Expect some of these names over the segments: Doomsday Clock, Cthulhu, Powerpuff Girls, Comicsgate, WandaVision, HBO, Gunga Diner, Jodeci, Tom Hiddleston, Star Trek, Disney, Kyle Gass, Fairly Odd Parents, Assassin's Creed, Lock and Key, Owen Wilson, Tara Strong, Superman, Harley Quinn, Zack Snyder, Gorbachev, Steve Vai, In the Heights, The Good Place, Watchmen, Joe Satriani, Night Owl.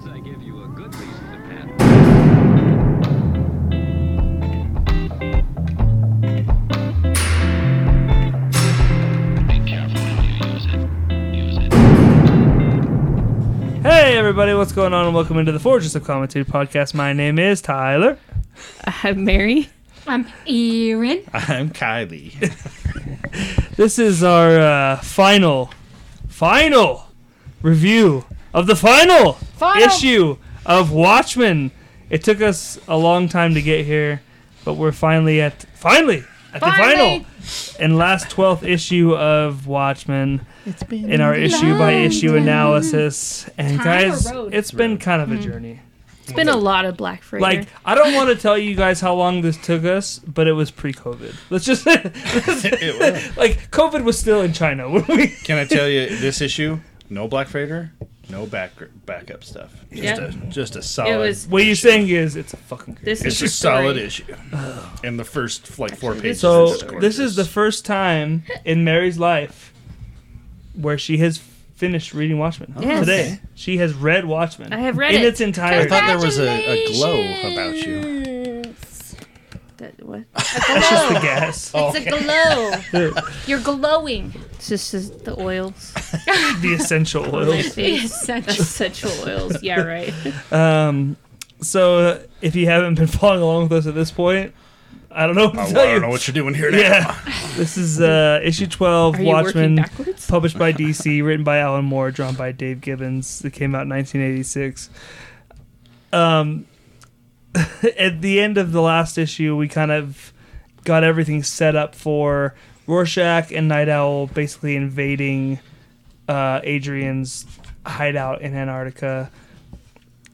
suppose I give you a good reason to pat. Be careful when you use it. Use it. Hey everybody, what's going on and welcome into the Fortress of Commentary podcast. My name is Tyler. I'm Mary. I'm Erin. I'm Kylie. This is our final review of the final issue of Watchmen. It took us a long time to get here, but we're finally at the final and last 12th issue of Watchmen. It's been in our issue by issue analysis, and guys, it's been kind of a journey. It's been a lot of Black Friday. Like, I don't want to tell you guys how long this took us, but it was pre-COVID. Let's just like COVID was still in China. Can I tell you this issue? No Black Friday, no backup stuff. Just a solid. What you're saying is it's a fucking. It's a solid issue. And the first four pages. So this is the first time in Mary's life where she has finished reading Watchmen. Yes. Today she has read Watchmen. I have read it in its entirety. I thought there was a glow about you. That, what? A glow. That's just the gas. It's a glow. You're glowing. It's just the oils. The essential oils. Essential oils. Yeah, right. So if you haven't been following along with us at this point, I don't know what to tell you. I don't know what you're doing here now. Yeah. This is issue 12, Watchmen, published by DC, written by Alan Moore, drawn by Dave Gibbons. It came out in 1986. At the end of the last issue, we kind of got everything set up for Rorschach and Night Owl basically invading Adrian's hideout in Antarctica.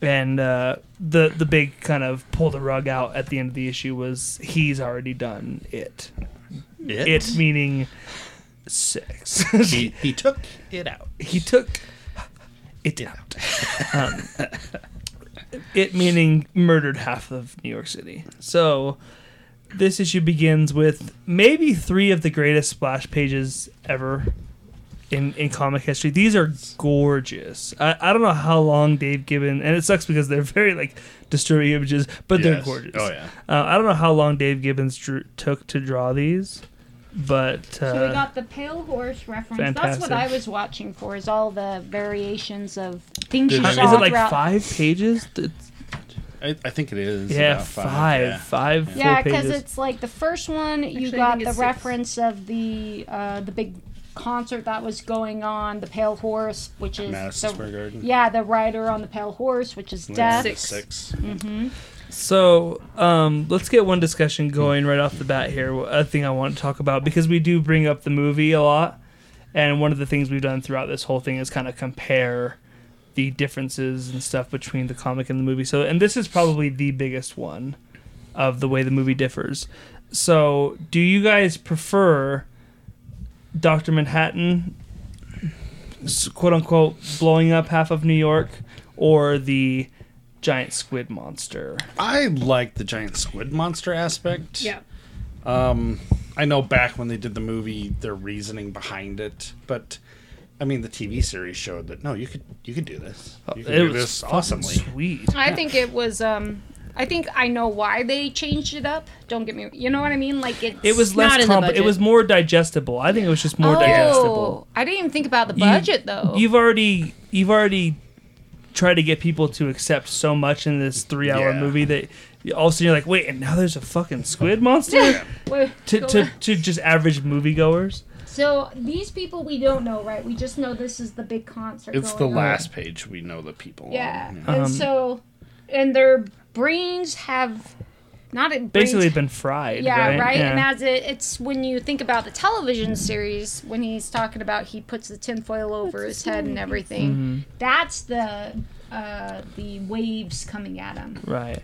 And the big kind of pull the rug out at the end of the issue was he's already done it. It meaning sex. he took it out. He took it out. It meaning murdered half of New York City. So this issue begins with maybe three of the greatest splash pages ever. In comic history. These are gorgeous. I don't know how long Dave Gibbons, and it sucks because they're very disturbing images, but they're gorgeous. Oh yeah. I don't know how long Dave Gibbons took to draw these, but so we got the pale horse reference. Fantastic. That's what I was watching for. Is all the variations of things she saw. Is it like 5 pages? I think it is. Yeah, about five. Yeah, because it's like the first one you got the reference of the big concert that was going on, the Pale Horse, which is the rider on the Pale Horse, which is death. Six. Mm-hmm. So let's get one discussion going right off the bat here. A thing I want to talk about, because we do bring up the movie a lot, and one of the things we've done throughout this whole thing is kind of compare the differences and stuff between the comic and the movie. So, and this is probably the biggest one of the way the movie differs. So do you guys prefer Dr. Manhattan, quote unquote, blowing up half of New York, or the giant squid monster? I like the giant squid monster aspect. Yeah. I know back when they did the movie, their reasoning behind it, but I mean the TV series showed that no, you could do this. You could do this awesomely. Sweet. I think it was. I think I know why they changed it up. Don't get me. You know what I mean? Like it was less. It was more digestible. I think it was just more digestible. I didn't even think about the budget though. You've already tried to get people to accept so much in this 3-hour movie that all of a sudden you're like, wait, and now there's a fucking squid monster. Yeah. to just average moviegoers. So these people we don't know, right? We just know this is the big concert. It's the last page we know the people. Yeah, and they're. Brains have basically been fried. Yeah, right. Yeah. And as it's when you think about the television series, when he's talking about he puts the tinfoil over his head and everything, that's the waves coming at him. Right.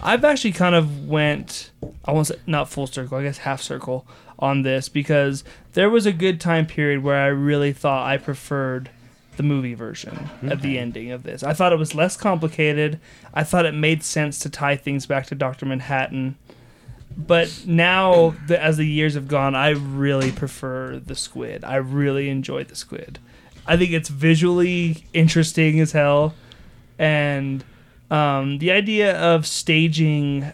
I've actually kind of went, I won't say not full circle, I guess half circle on this, because there was a good time period where I really thought I preferred the movie version of the ending of this. I thought it was less complicated. I thought it made sense to tie things back to Dr. Manhattan. But now, as the years have gone, I really prefer the squid. I really enjoyed the squid. I think it's visually interesting as hell. And the idea of staging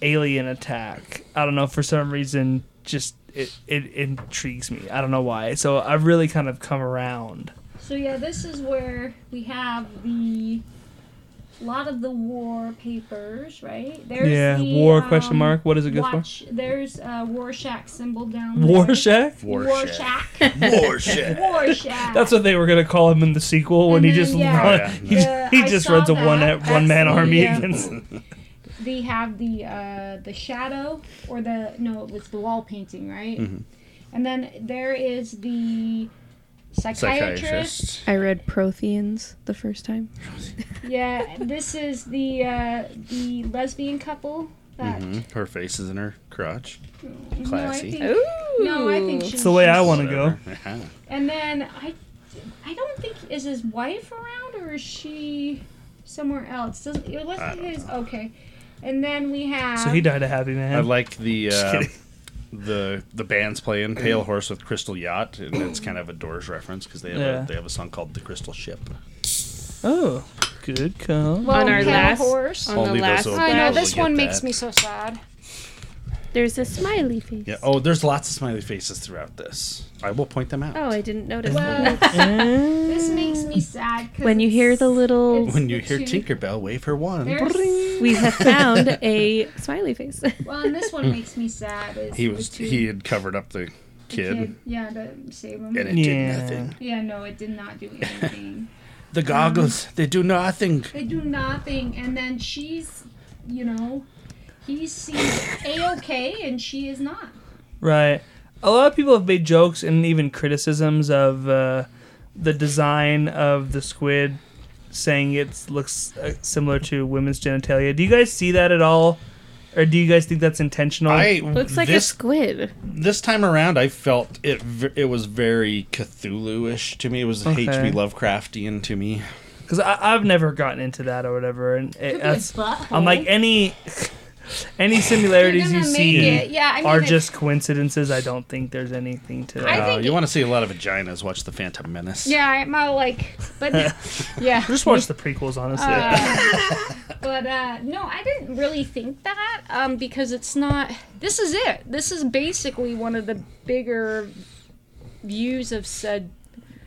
alien attack, I don't know, for some reason, just it intrigues me. I don't know why. So I've really kind of come around. So yeah, this is where we have the lot of the war papers, right? There's war question mark. What is it good for? There's a Rorschach symbol down there. Rorschach. That's what they were gonna call him in the sequel when he just runs a one man army against. They have the shadow or it was the wall painting, right? Mm-hmm. And then there is the psychiatrist. I read Protheans the first time. Yeah, this is the lesbian couple. That... Mm-hmm. Her face is in her crotch. Classy. No, I think she's... It's the way I want to go. Yeah. And then I don't think... Is his wife around or is she somewhere else? It wasn't his... Know. Okay. And then we have... So he died a happy man. I like the... Just kidding. The band's playing Pale Horse with Crystal Yacht, and it's kind of a Doors reference because they have a song called The Crystal Ship. Oh, good call. Well, on our last horse. This one makes me so sad. There's a smiley face. Yeah. Oh, there's lots of smiley faces throughout this. I will point them out. Oh, I didn't notice. Well, this makes me sad. When you hear Tinkerbell wave her wand, we have found a smiley face. Well, and this one makes me sad. He had covered up the kid. Yeah, to save him. And it did nothing. Yeah, no, it did not do anything. The goggles, they do nothing. They do nothing, and then she's, he seems A-okay, and she is not. Right. A lot of people have made jokes and even criticisms of the design of the squid, saying it looks similar to women's genitalia. Do you guys see that at all? Or do you guys think that's intentional? Looks like a squid. This time around, I felt it was very Cthulhu-ish to me. It was H.P. Lovecraftian to me. Because I've never gotten into that or whatever. And I'm like, any similarities you see are just coincidences. I don't think there's anything to that. You want to see a lot of vaginas, watch The Phantom Menace. Yeah, I'm all like... But, yeah. Just watch the prequels, honestly. No, I didn't really think that because it's not... This is it. This is basically one of the bigger views of said...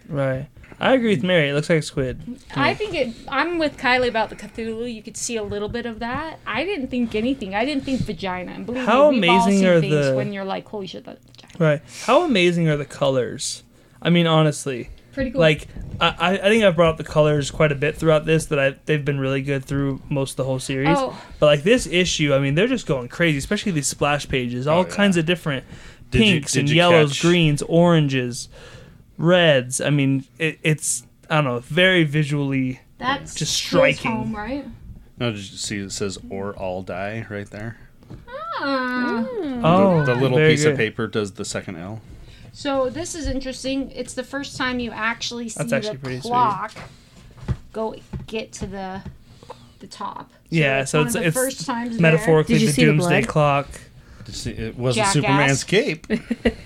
Right. I agree with Mary. It looks like a squid. I think I'm with Kylie about the Cthulhu. You could see a little bit of that. I didn't think anything. I didn't think vagina. And believe me, we've all seen things when you're like, holy shit, that's vagina. Right. How amazing are the colors? I mean, honestly. Pretty cool. Like, I think I've brought up the colors quite a bit throughout this, that they've been really good through most of the whole series. Oh. But like this issue, I mean, they're just going crazy, especially these splash pages. All kinds of different pinks and yellows, greens, oranges. Reds. I mean, it's I don't know, very visually just striking. Home, right? No, did you see it says "or all die" right there? The little piece of paper does the second L. So this is interesting. It's the first time you actually see the clock get to the top. So it's metaphorically the Doomsday Clock. It wasn't Superman's cape.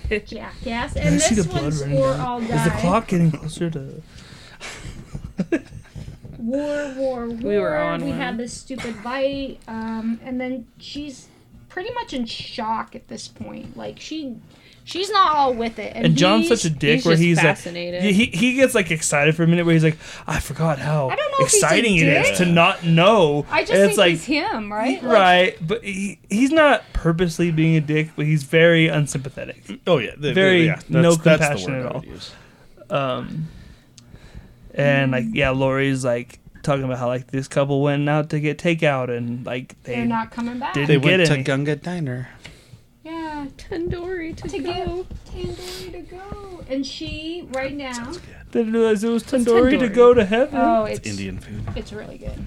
Jackass. And this one's War All Die. Is the clock getting closer to... war. We were on We had this stupid bite. And then she's pretty much in shock at this point. Like, she's not all with it. And John's such a dick where he's fascinated. Like... He gets, like, excited for a minute where he's like, I forgot how exciting it is to not know. I just think it's him, right? Right. But he's not... purposely being a dick, but he's very unsympathetic. Oh yeah, no compassion at all. And Lori's like talking about how like this couple went out to get takeout and like they're not coming back. They went to Gunga Diner. Yeah, Tandoori to go. Tandoori to go, and she right now didn't realize it was Tandoori to go to heaven. Oh, it's Indian food. It's really good.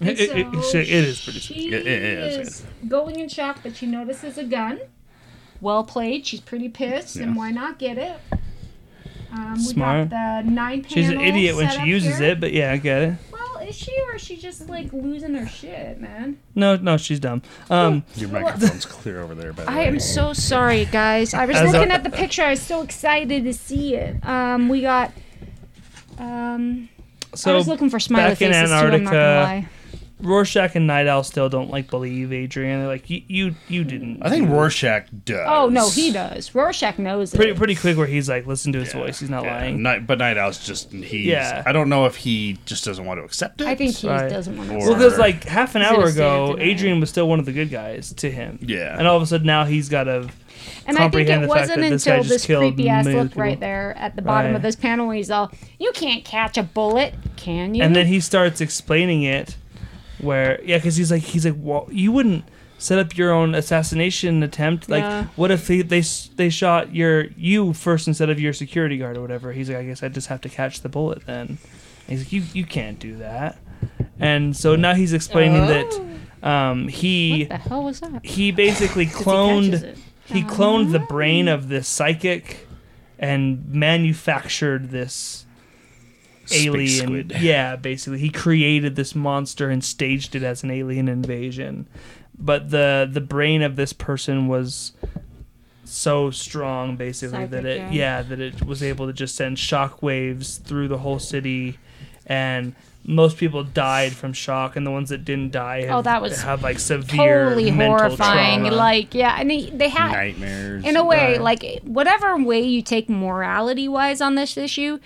So it is pretty sweet. She is going in shock, but she notices a gun. Well played. She's pretty pissed, and why not get it? Smart. We got the 9 panel. She's an idiot when she uses it, but yeah, I get it. Well, is she, or is she just like losing her shit, man? No, she's dumb. Your microphone's clear over there, by the way. I am so sorry, guys. I was looking at the picture. I was so excited to see it. We got... So I was looking for smiley faces in Antarctica, too, I'm not gonna lie. Rorschach and Night Owl still don't believe Adrian. They're like, you didn't. I think Rorschach does. Oh no, he does. Rorschach knows it. Pretty quick where he's like, listen to his voice. He's not lying. But Night Owl's just I don't know if he just doesn't want to accept it. I think he doesn't want to. Well, because like half an hour ago, Adrian was still one of the good guys to him. Yeah. And all of a sudden now he's got a. And I think it wasn't until this creepy ass look right there at the bottom of this panel where he's all, "You can't catch a bullet, can you?" And then he starts explaining it. Where, yeah, because he's like, well, you wouldn't set up your own assassination attempt. Like, what if they shot you first instead of your security guard or whatever? He's like, I guess I just have to catch the bullet then. And he's like, you can't do that. And so now he's explaining that he what the hell was that? He basically cloned he cloned the brain of this psychic and manufactured this. Alien, yeah, basically he created this monster and staged it as an alien invasion, but the brain of this person was so strong, basically, that it that it was able to just send shockwaves through the whole city, and most people died from shock, and the ones that didn't die have like severe totally mental horrifying trauma. Like, yeah, and they had nightmares in a way, like whatever way you take morality wise on this issue.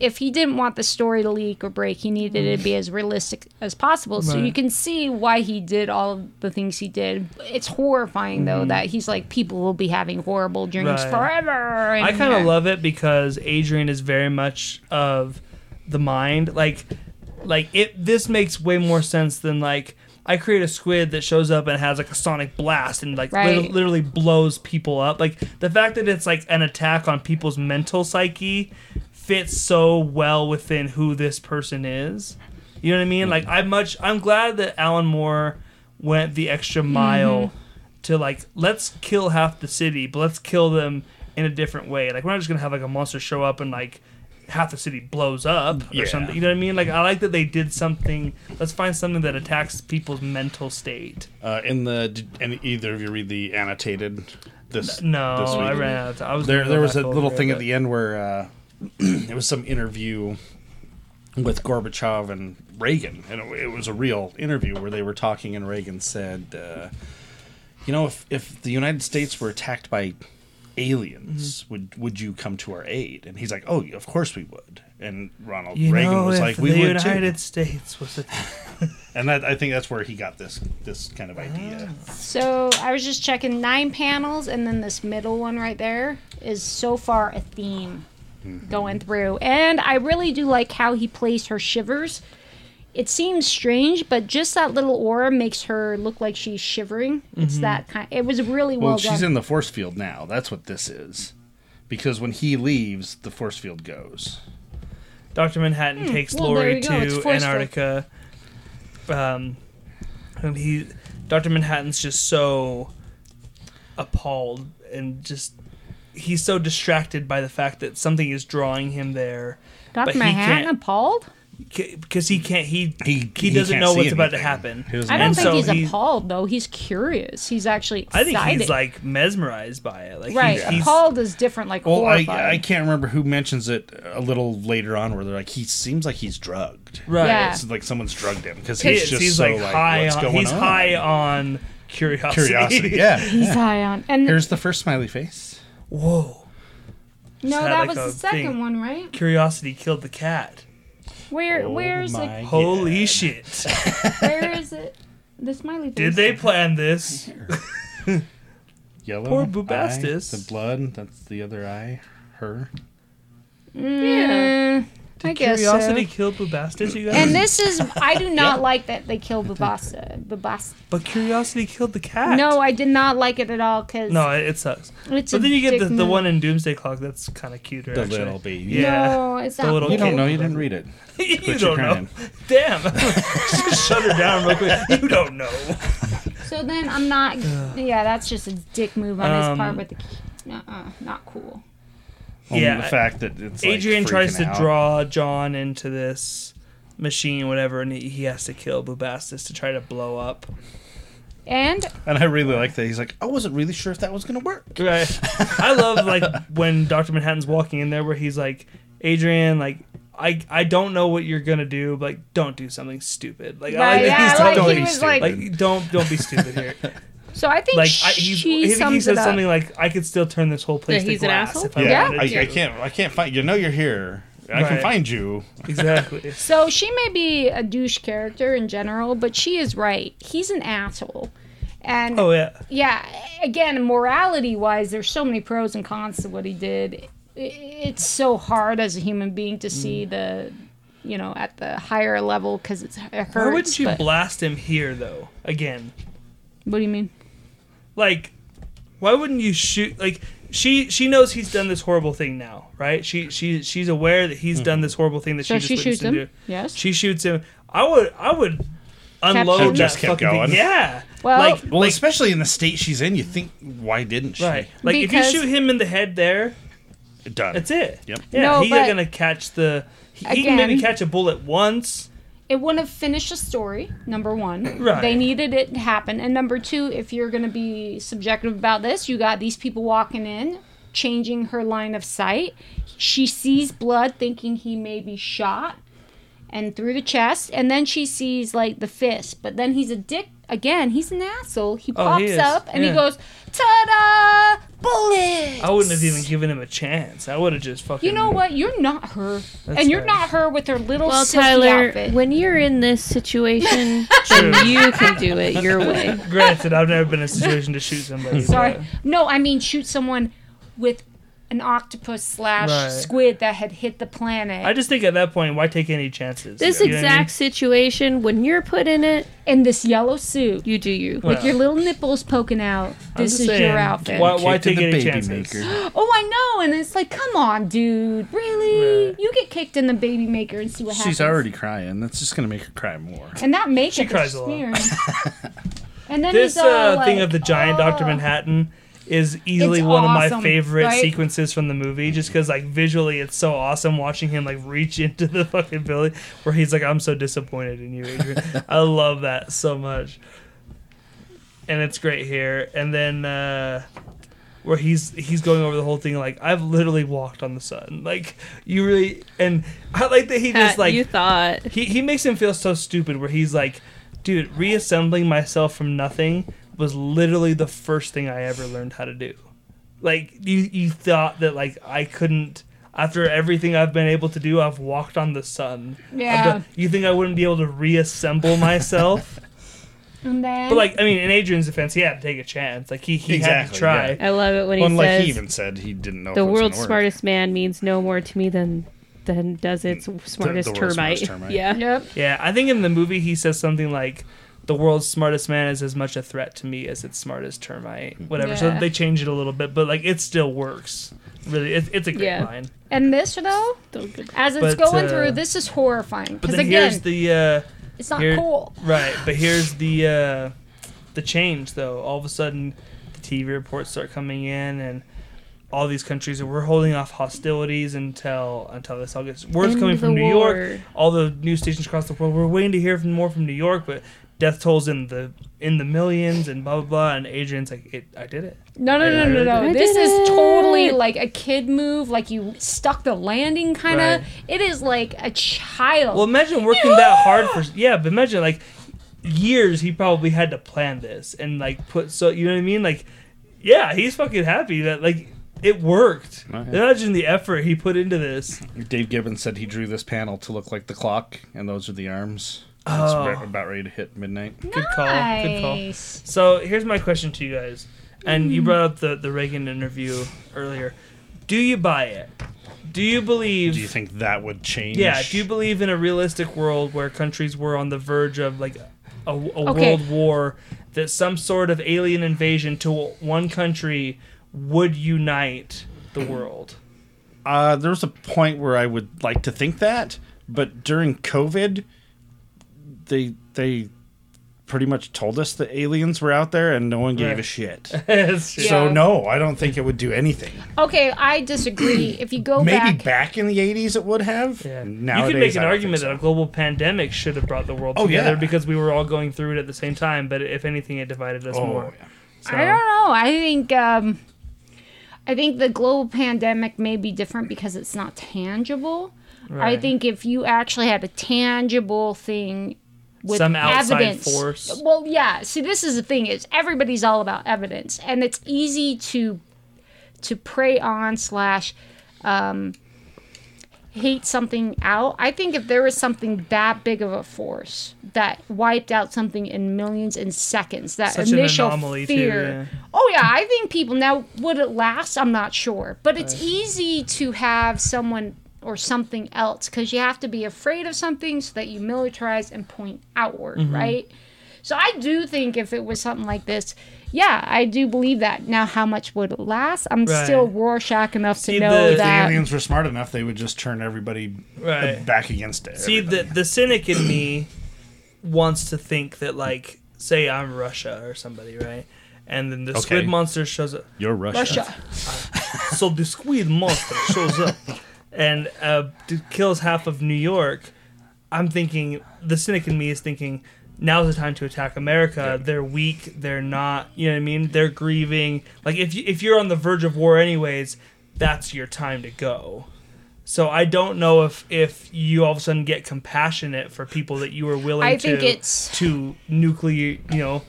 If he didn't want the story to leak or break, he needed it to be as realistic as possible. Right. So you can see why he did all of the things he did. It's horrifying, though, that he's like, people will be having horrible dreams forever. And I kind of love it because Adrian is very much of the mind. Like it. This makes way more sense than like, I create a squid that shows up and has like a sonic blast and like literally blows people up. Like the fact that it's like an attack on people's mental psyche fits so well within who this person is. You know what I mean? Like I'm glad that Alan Moore went the extra mile to like, let's kill half the city, but let's kill them in a different way. Like we're not just gonna have like a monster show up and like half the city blows up or something. You know what I mean? Like I like that they did something. Let's find something that attacks people's mental state. Either of you read the annotated this week? I ran out of time. There was a little thing at the end where. It was some interview with Gorbachev and Reagan, and it was a real interview where they were talking, and Reagan said, if the United States were attacked by aliens, would you come to our aid? And he's like, oh, of course we would. And Ronald Reagan was like, we would too. The United States was and I think that's where he got this kind of idea. So I was just checking 9 panels, and then this middle one right there is so far a theme. Going through, and I really do like how he plays her shivers. It seems strange, but just that little aura makes her look like she's shivering. It's that kind. It was really well done. She's in the force field now. That's what this is, because when he leaves, the force field goes. Dr. Manhattan takes Lori to Antarctica. And Dr. Manhattan's just so appalled and just. He's so distracted by the fact that something is drawing him there. Dr. Manhattan appalled? Because he can't. He doesn't know what's about to happen. I don't think he's appalled, though. He's curious. He's actually excited. I think he's, like, mesmerized by it. Like, appalled is different, like, horrified. I can't remember who mentions it a little later on where they're like, he seems like he's drugged. Right. Yeah. It's like someone's drugged him because he's just so, like, what's going on? He's high on curiosity. Yeah. He's high on... And here's the first smiley face. Whoa. No, that was the second one, right? Curiosity killed the cat. Where is it? Holy shit. Where is it? The smiley face. Did they plan this? Yellow. Poor Bubastis. The blood, that's the other eye. Her. Yeah. I guess so. Curiosity killed Bubastis, you guys? And this is... I do not like that they killed Bubastis. But Curiosity killed the cat. No, I did not like it at all, because... No, it sucks. But then you get the one in Doomsday Clock that's kind of cuter, actually. The little baby. Yeah. No, it's not... You don't know. You didn't read it. You don't know. Damn. Just shut her down real quick. You don't know. So then I'm not... Yeah, that's just a dick move on his part with the... not cool. The fact that it's Adrian tries to draw John into this machine, whatever, and he has to kill Bubastis to try to blow up. And I really like that. He's like, I wasn't really sure if that was going to work. Right. I love like when Dr. Manhattan's walking in there, where he's like, Adrian, like I don't know what you're gonna do, but like, don't do something stupid. Like, right, I like, yeah, like don't be stupid. Like, don't be stupid here. So I think, like, he said something like, "I could still turn this whole place to glass." An asshole? I can't find. You know, you're here. I can find you. Exactly. So she may be a douche character in general, but she is right. He's an asshole. And again, morality-wise, there's so many pros and cons to what he did. It's so hard as a human being to see the, you know, at the higher level because it hurts. Why wouldn't you blast him here, though? Again. What do you mean? Like, why wouldn't you shoot? Like, she knows he's done this horrible thing now, right? She's aware that he's done this horrible thing that so she shoots him. Yes, she shoots him. I would unload that fucking thing. Yeah. Well, especially in the state she's in, you think, why didn't she? Right. Like, because if you shoot him in the head there, done. That's it. Yep. Yeah. No, he's gonna catch the. He can maybe catch a bullet once. It wouldn't have finished the story, number one. Right. They needed it to happen. And number two, if you're going to be subjective about this, you got these people walking in, changing her line of sight. She sees blood thinking he may be shot and through the chest. And then she sees, like, the fist. But then he's a dick. Again, he's an asshole. He pops up and he goes, ta-da, bullets. I wouldn't have even given him a chance. I would have just fucking... You know what? You're not her. You're not her with her little sissy outfit. Tyler, when you're in this situation, then you can do it your way. Granted, I've never been in a situation to shoot somebody. Sorry. But... No, I mean shoot someone with an octopus / squid that had hit the planet. I just think at that point, why take any chances? This situation, when you're put in it, in this yellow suit, you do you. Well, with your little nipples poking out, this is your outfit. Why take any chances? Oh, I know, and it's like, come on, dude, really? Right. You get kicked in the baby maker and see what happens. She's already crying. That's just gonna make her cry more. And that makeup, she cries a lot. And then this thing of the giant Dr. Manhattan. Is easily one of my favorite sequences from the movie, just because, like, visually it's so awesome watching him, like, reach into the fucking building where he's like, I'm so disappointed in you, Adrian. I love that so much. And it's great here. And then where he's going over the whole thing, like, I've literally walked on the sun. Like, you really... And I like that he just, like... You thought. He makes him feel so stupid where he's like, dude, reassembling myself from nothing... was literally the first thing I ever learned how to do. Like, you thought that, like, I couldn't... After everything I've been able to do, I've walked on the sun. Yeah. You think I wouldn't be able to reassemble myself? And then... But, like, I mean, in Adrian's defense, he had to take a chance. Like, he had to try. Yeah. I love it when he says... Like, he even said he didn't know the world's smartest man means no more to me than does its smartest termite. Yeah. Yep. Yeah, I think in the movie he says something like... The world's smartest man is as much a threat to me as its smartest termite. Whatever. Yeah. So they change it a little bit, but like it still works. Really, it's a great line. And this though, as it's going through, this is horrifying. But then again, here's the it's not cool, right? But here's the change though. All of a sudden, the TV reports start coming in, and all these countries are we're holding off hostilities until this all gets. Word's coming from New York. All the news stations across the world. We're waiting to hear more from New York, but. Death tolls in the millions and blah blah blah, and Adrian's like, I did it. No. This is totally like a kid move, like you stuck the landing kind of. Right. It is like a child. Well, imagine working that hard for but imagine like years he probably had to plan this and like put so you know what I mean? Like, yeah, he's fucking happy that like it worked. Okay. Imagine the effort he put into this. Dave Gibbons said he drew this panel to look like the clock, and those are the arms. Oh. It's about ready to hit midnight. Nice. Good call. So here's my question to you guys. And you brought up the Reagan interview earlier. Do you buy it? Do you think that would change? Yeah, do you believe in a realistic world where countries were on the verge of like a world war, that some sort of alien invasion to one country would unite the world? There was a point where I would like to think that, but during COVID... They pretty much told us that aliens were out there and no one gave a shit. So no, I don't think it would do anything. Okay, I disagree. If you go back in the 80s it would have. Yeah. Nowadays, you could make an argument that a global pandemic should have brought the world together because we were all going through it at the same time, but if anything it divided us more. Yeah. So. I don't know. I think the global pandemic may be different because it's not tangible. Right. I think if you actually had a tangible thing with some outside evidence, force. Well, yeah. See, this is the thing, is everybody's all about evidence, and it's easy to prey on / hate something out. I think if there was something that big of a force that wiped out something in millions in seconds, that such initial fear. Too, yeah. Oh yeah, I think people now, would it last? I'm not sure, but it's easy to have someone or something else, because you have to be afraid of something so that you militarize and point outward, mm-hmm. right? So I do think if it was something like this, yeah, I do believe that. Now, how much would it last? I'm still Rorschach enough to know that. If the aliens were smart enough, they would just turn everybody back against it. See, the cynic in me wants to think that, like, say I'm Russia or somebody, right? And then the squid monster shows up. You're Russia. So the squid monster shows up and kills half of New York. I'm thinking, the cynic in me is thinking, now's the time to attack America. Yeah. They're weak. They're not, you know what I mean? They're grieving. Like, if you're on the verge of war anyways, that's your time to go. So I don't know if you all of a sudden get compassionate for people that you were willing to nuclear, you know,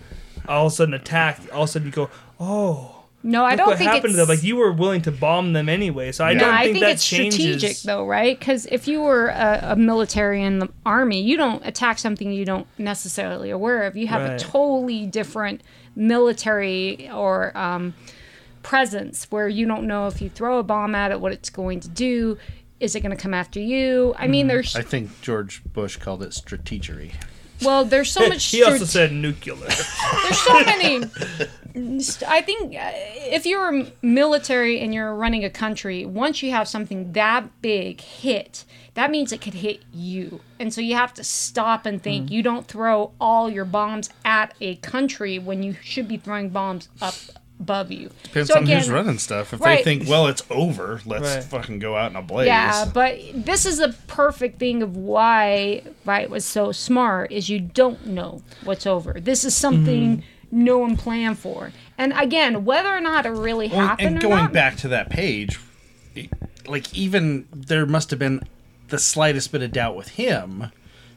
all of a sudden attack. All of a sudden you go, oh, no, I don't think what happened to them. Like, you were willing to bomb them anyway, so I don't think that changes. I think it's strategic, though, right? Because if you were a military in the army, you don't attack something you don't necessarily aware of. You have a totally different military or presence where you don't know if you throw a bomb at it, what it's going to do. Is it going to come after you? I mean, I think George Bush called it strategery. Well, there's so much... He also said nuclear. There's so many... I think if you're military and you're running a country, once you have something that big hit, that means it could hit you. And so you have to stop and think. Mm-hmm. You don't throw all your bombs at a country when you should be throwing bombs up above you. Depends on who's running stuff. If they think, well, it's over, let's fucking go out in a blaze. Yeah, but this is a perfect thing of why Wright was so smart, is you don't know what's over. This is something no one planned for. And again, whether or not it really happened or not. And going back to that page, like, even there must have been the slightest bit of doubt with him.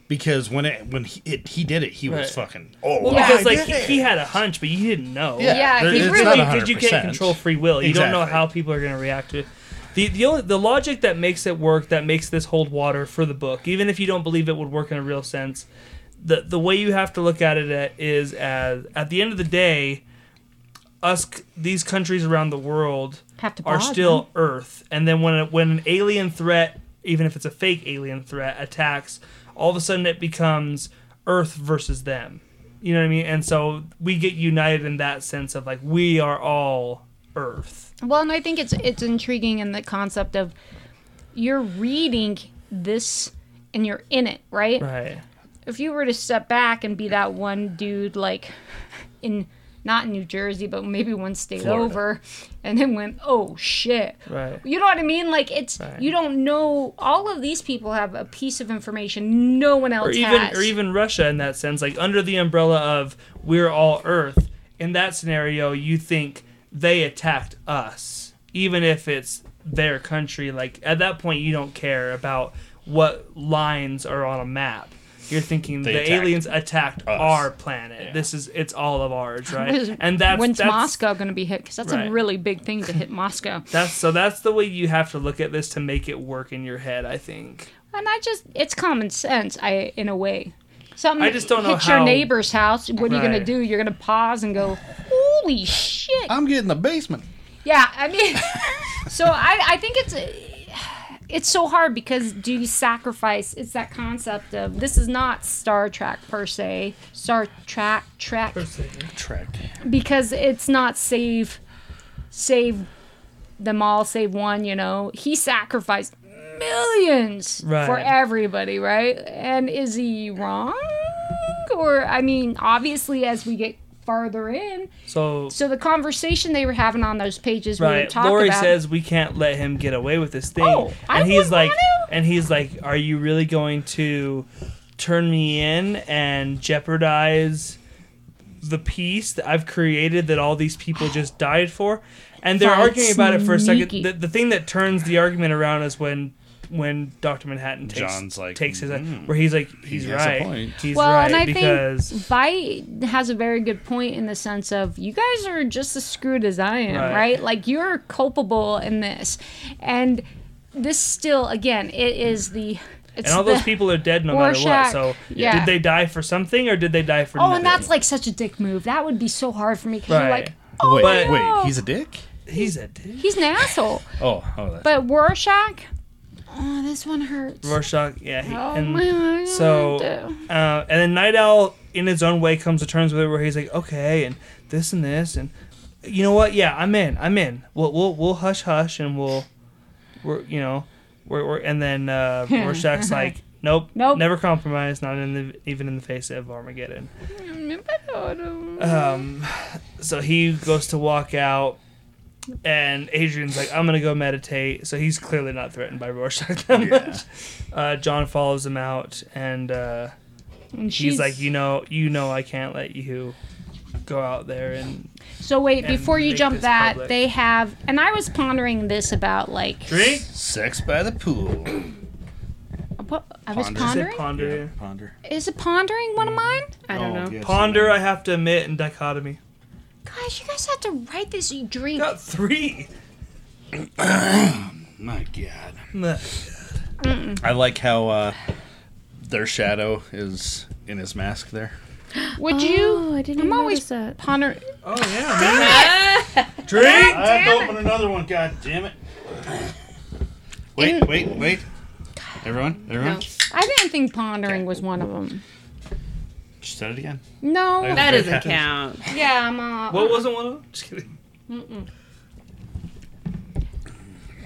Because when he did it, he was fucking... Oh, well, wow. Because he had a hunch, but you didn't know. Yeah, he really... Because you can't control free will. You don't know how people are going to react to it. The logic that makes it work, that makes this hold water for the book, even if you don't believe it would work in a real sense, the way you have to look at it is, as at the end of the day, these countries around the world are still Earth. And then when an alien threat, even if it's a fake alien threat, attacks... all of a sudden it becomes Earth versus them. You know what I mean? And so we get united in that sense of, like, we are all Earth. Well, and I think it's intriguing in the concept of you're reading this and you're in it, right? Right. If you were to step back and be that one dude, like, in... not in New Jersey, but maybe one state Florida. Over, and then went, oh, shit. Right. You know what I mean? Like, it's you don't know. All of these people have a piece of information no one else has. Or even Russia in that sense. Like, under the umbrella of we're all Earth, in that scenario, you think they attacked us, even if it's their country. Like, at that point, you don't care about what lines are on a map. You're thinking the aliens attacked our planet. Yeah. It's all of ours, right? And when's Moscow going to be hit? Because that's a really big thing to hit Moscow. That's the way you have to look at this to make it work in your head, I think. And it's common sense, in a way. Something I just don't know how. Your neighbor's house. What are you going to do? You're going to pause and go, holy shit! I'm getting the basement. Yeah, I mean, so I think it's so hard because do you sacrifice? It's that concept of this is not Star Trek per se. Star Trek, Trek. Because it's not save them all, save one, you know. He sacrificed millions for everybody, right? And is he wrong? Or, I mean, obviously as we get farther in. So the conversation they were having on those pages when we talked Lori about... Lori says we can't let him get away with this thing. Oh, he's like, are you really going to turn me in and jeopardize the peace that I've created that all these people just died for? And they're arguing about it for a second. The thing that turns the argument around is when when Dr. Manhattan takes his where he's like he's right. A point. He's well, right and I because think Vai has a very good point in the sense of you guys are just as screwed as I am, right? Like you're culpable in this. And this still again, it is the It's and all those people are dead no Rorschach. Matter what. So did they die for something or did they die for nothing? And that's like such a dick move. That would be so hard for me because you're like, oh, wait, he's a dick? He's a dick. He's an asshole. But Rorschach, this one hurts. Rorschach, yeah. And then Night Owl, in his own way, comes to terms with it where he's like, okay, and this and this. And you know what? Yeah, I'm in. We'll hush and we're Rorschach's like, nope, never compromise, not even in the face of Armageddon. So he goes to walk out, and Adrian's like, I'm gonna go meditate. So he's clearly not threatened by Rorschach that much. John follows him out, and he's like, you know, I can't let you go out there and. So wait, before you jump that, public. They have, and I was pondering this about like drink, sex by the pool. I was pondering. Ponder. Is it pondering one of mine? I don't know. Yes, ponder, I have to admit, and dichotomy. Guys, you guys have to write this. You drink. Got 3. My God. I like how their shadow is in his mask there. Would you? I didn't. I'm always pondering. Oh yeah. Damn it. Drink. I have to open another one. God damn it. Wait. Everyone. No. I didn't think pondering was one of them. She said it again. No, that doesn't count. Yeah, I'm. What wasn't one of them? Just kidding. Mm-mm.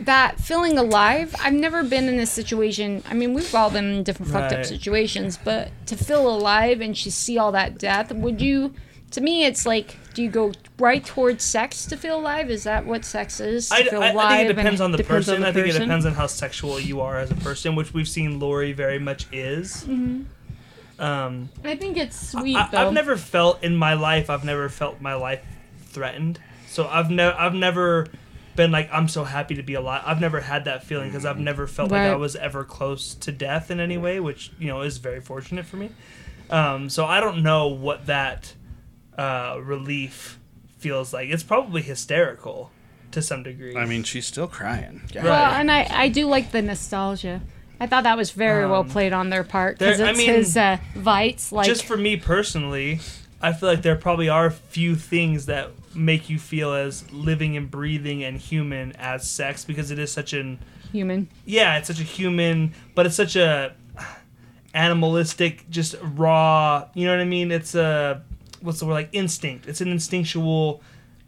That feeling alive, I've never been in this situation. I mean, we've all been in different fucked up situations, but to feel alive and to see all that death, would you, to me, it's like, do you go right towards sex to feel alive? Is that what sex is? I think it depends on the person. I think it depends on how sexual you are as a person, which we've seen Lori very much is. Mm-hmm. I think it's sweet, though. I've never felt my life threatened. So I've never been like, I'm so happy to be alive. I've never had that feeling because I've never felt like I was ever close to death in any way, which, you know, is very fortunate for me. So I don't know what that relief feels like. It's probably hysterical to some degree. I mean, she's still crying. Yeah. Well, and I do like the nostalgia. I thought that was very well played on their part because it's his vites. Like, just for me personally, I feel like there probably are few things that make you feel as living and breathing and human as sex because it is such an human. Yeah, it's such a human, but it's such a animalistic, just raw. You know what I mean? It's a what's the word, like instinct. It's an instinctual.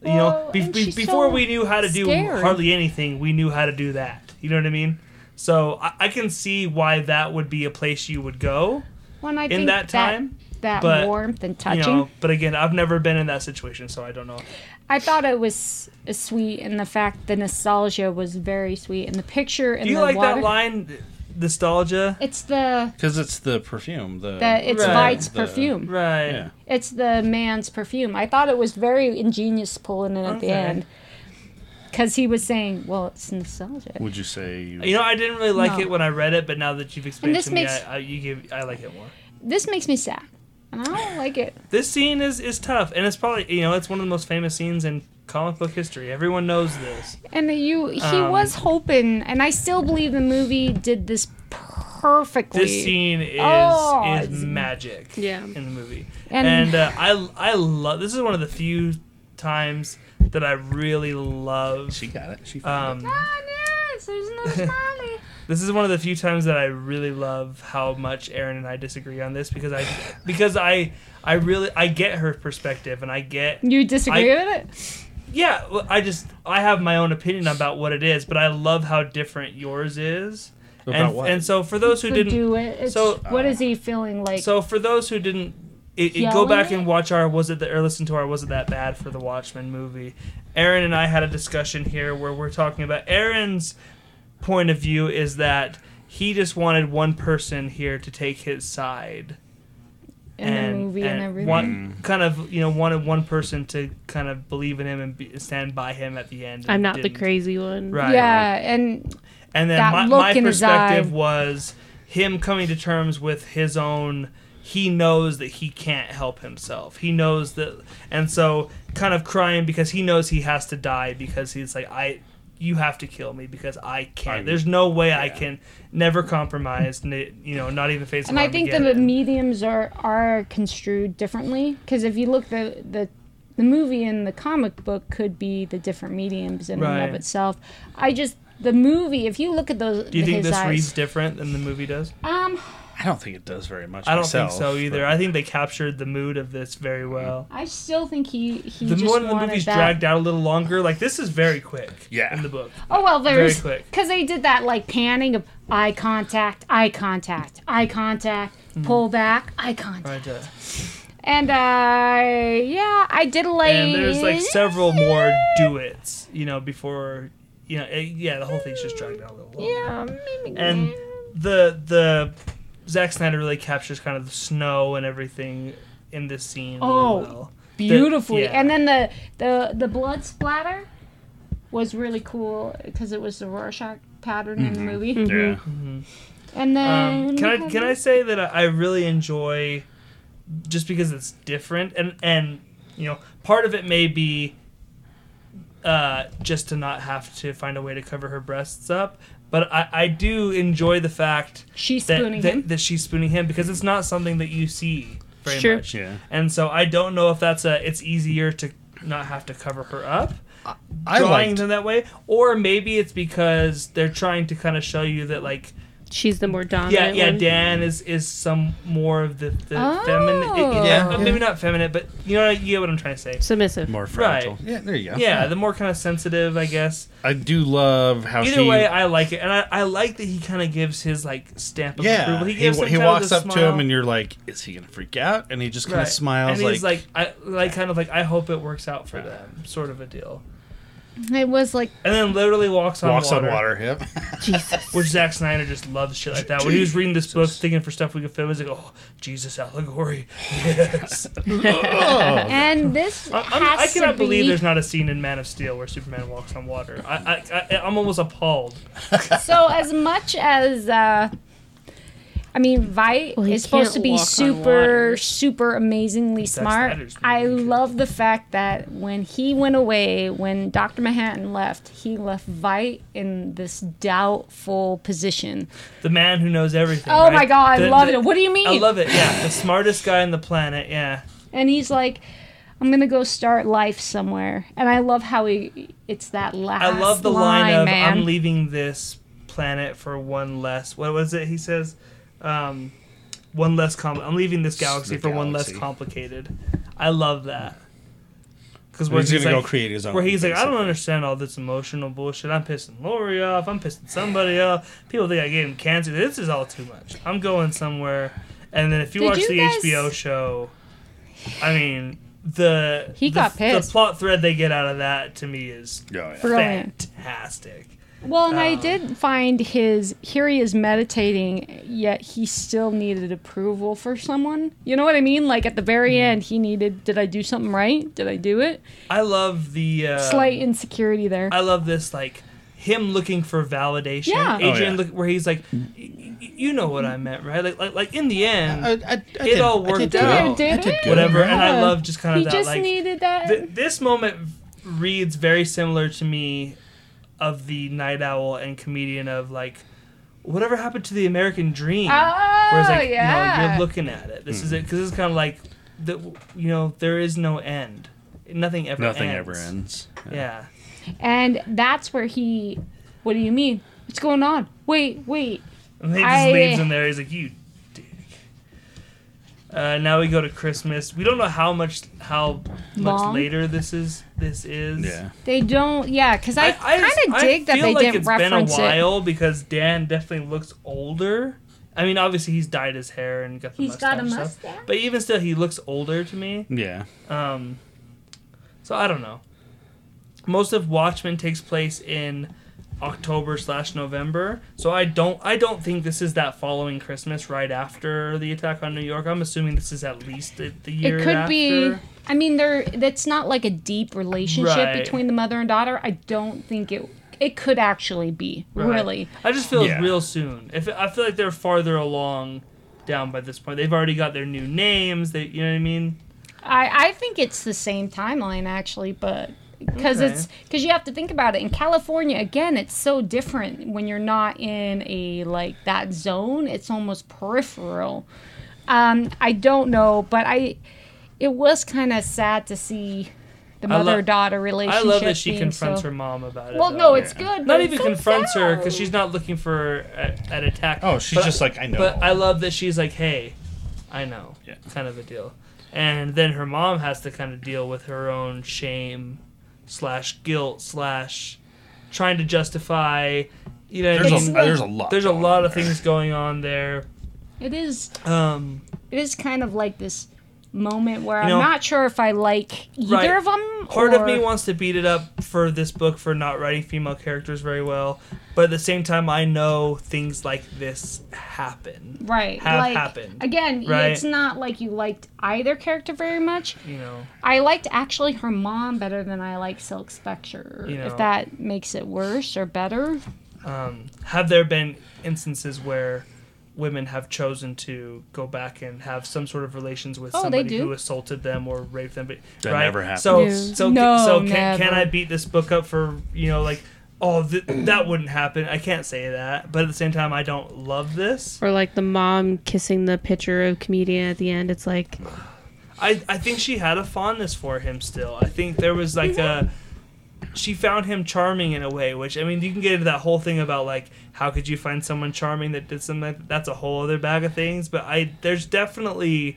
You know, before we knew how to do hardly anything, we knew how to do that. You know what I mean? So I can see why that would be a place you would go in that time. That warmth and touching. You know, but again, I've never been in that situation, so I don't know. I thought it was sweet, and the fact the nostalgia was very sweet, and the picture in the water. Do you like that line, nostalgia? It's the... Because it's the perfume. It's Vite's perfume. Right. Yeah. It's the man's perfume. I thought it was very ingenious pulling it at the end. Because he was saying, well, it's nostalgic. Would you say... You know, I didn't really like it when I read it, but now that you've explained it to me, I like it more. This makes me sad. And I don't like it. This scene is tough, and it's probably, you know, it's one of the most famous scenes in comic book history. Everyone knows this. And he was hoping, and I still believe the movie did this perfectly. This scene is magic in the movie. And I love, this is one of the few times that I really love. She got it. She found it. Yes, there's no smiley. This is one of the few times that I really love how much Aaron and I disagree on this because I really get her perspective and I get you disagree with it. Yeah, well, I have my own opinion about what it is, but I love how different yours is. And so for those who didn't do it, what is he feeling like? So for those who didn't. Go back and watch listen to our Was It That Bad for the Watchmen movie. Aaron and I had a discussion here where we're talking about Aaron's point of view is that he just wanted one person here to take his side. in the movie and everything. Wanted one person to kind of believe in him and stand by him at the end. I'm not the crazy one. Right. Yeah, and then my perspective was him coming to terms with his own. He knows that he can't help himself. He knows that, and so kind of crying because he knows he has to die because he's like, you have to kill me because I can't. There's no way I can never compromise, not even face. And I think the mediums are construed differently because if you look, the movie and the comic book could be the different mediums in and of itself. The movie, if you look at those, do you think this reads different than the movie does? I don't think it does very much. I don't think so either. But I think they captured the mood of this very well. I still think he just wanted that. The movie's dragged out a little longer. Like, this is very quick in the book. Oh, well, there's... Very quick. Because they did that, like, panning of eye contact, pull back, eye contact. Right, and, I did like... And there's, like, several more do-its, before... the whole thing's just dragged out a little longer. Yeah, maybe. And the Zack Snyder really captures kind of the snow and everything in this scene. Oh, really well. Beautifully! And then the blood splatter was really cool because it was the Rorschach pattern in the movie. Mm-hmm. Yeah. Mm-hmm. And then can I say that I really enjoy, just because it's different, and part of it may be. Just to not have to find a way to cover her breasts up. But I do enjoy the fact that she's spooning him because it's not something that you see very much. Yeah. And so I don't know if it's easier to not have to cover her up. I drawing them that way. Or maybe it's because they're trying to kind of show you that, like, she's the more dominant. Yeah, one. Dan is some more of the feminine. Maybe not feminine, but you get what I'm trying to say. Submissive, more fragile. Right. Yeah, there you go. Yeah, the more kind of sensitive, I guess. I do love how. Either way, I like it, and I like that he kind of gives his like stamp of approval. He walks up to him, and you're like, "Is he gonna freak out?" And he just kind of smiles, and he's like, "I like kind of like I hope it works out for them," sort of a deal. It was like... And then literally walks on water. Walks on water, yep. Jesus. Which Zack Snyder just loves shit like that. When he was reading this book, thinking for stuff we could film, he's like, oh, Jesus allegory. Yes. And this I cannot believe there's not a scene in Man of Steel where Superman walks on water. I'm almost appalled. So as much as... Vai is supposed to be super amazingly smart. I love the fact that when Dr. Manhattan left, he left Vai in this doubtful position. The man who knows everything. Oh my God, I love it. What do you mean? I love it, yeah. The smartest guy on the planet, yeah. And he's like, I'm going to go start life somewhere. And I love how it's that last line, I love the line of, man. I'm leaving this planet for one less... What was it he says? One less I'm leaving this galaxy for one less complicated. I love that. Because he's gonna go create his own. Where he's like, I don't understand all this emotional bullshit. I'm pissing Lori off. I'm pissing somebody off. People think I gave him cancer. This is all too much. I'm going somewhere. And then if you watch the HBO show, the plot thread they get out of that to me is fantastic. Well, and I did find here he is meditating, yet he still needed approval for someone. You know what I mean? Like, at the very end, he needed, did I do something right? Did I do it? I love the... slight insecurity there. I love this, like, him looking for validation. Yeah. Adrian, where he's like, you know what I meant, right? Like in the end, it all worked out. Whatever, and I love just kind of that, like... He just needed that. This moment reads very similar to me... of the Night Owl and comedian of, like, whatever happened to the American dream? Oh, whereas, like, you're looking at it. This is it. Because it's kind of like, there is no end. Nothing ever ends. Yeah. And that's where he, what do you mean? What's going on? Wait. And he just leaves him there. He's like, you dick. Now we go to Christmas. We don't know how much later this is. Yeah. They don't... Yeah, because I kind of dig that they didn't reference it. I feel like it's been a while because Dan definitely looks older. I mean, obviously he's dyed his hair and got the mustache. He's got a mustache? But even still, he looks older to me. Yeah. So I don't know. Most of Watchmen takes place in October/November. So I don't think this is that following Christmas right after the attack on New York. I'm assuming this is at least the year after. It could be. I mean, that's not like a deep relationship between the mother and daughter. I don't think it could actually be, really. I just feel it's real soon. I feel like they're farther along down by this point. They've already got their new names. They, you know what I mean? I think it's the same timeline, actually, but... Because you have to think about it. In California, again, it's so different when you're not in a that zone. It's almost peripheral. I don't know, but it was kind of sad to see the mother-daughter relationship. I love that she confronts her mom about it. Well, no, it's good. Not even confronts her because she's not looking for an attack. Oh, she's just like, I know. But I love that she's like, hey, I know, kind of a deal. And then her mom has to kind of deal with her own shame. /guilt/ trying to justify, you know. There's a lot of things going on there. It is. It is kind of like this moment where I'm not sure if I like either of them. Part of me wants to beat it up for this book for not writing female characters very well, but at the same time, I know things like this happen. Right, happened again. Right? It's not like you liked either character very much. You know, I liked actually her mom better than I liked Silk Spectre. You know, if that makes it worse or better. Have there been instances where women have chosen to go back and have some sort of relations with somebody who assaulted them or raped them? But that never happened. Can I beat this book up for, you know, like, oh, that wouldn't happen? I can't say that, but at the same time, I don't love this. Or like the mom kissing the picture of comedian at the end. It's like, I think she had a fondness for him still. I think there was she found him charming in a way, which, I mean, you can get into that whole thing about, like, how could you find someone charming that did something like that? That's a whole other bag of things, but there's definitely...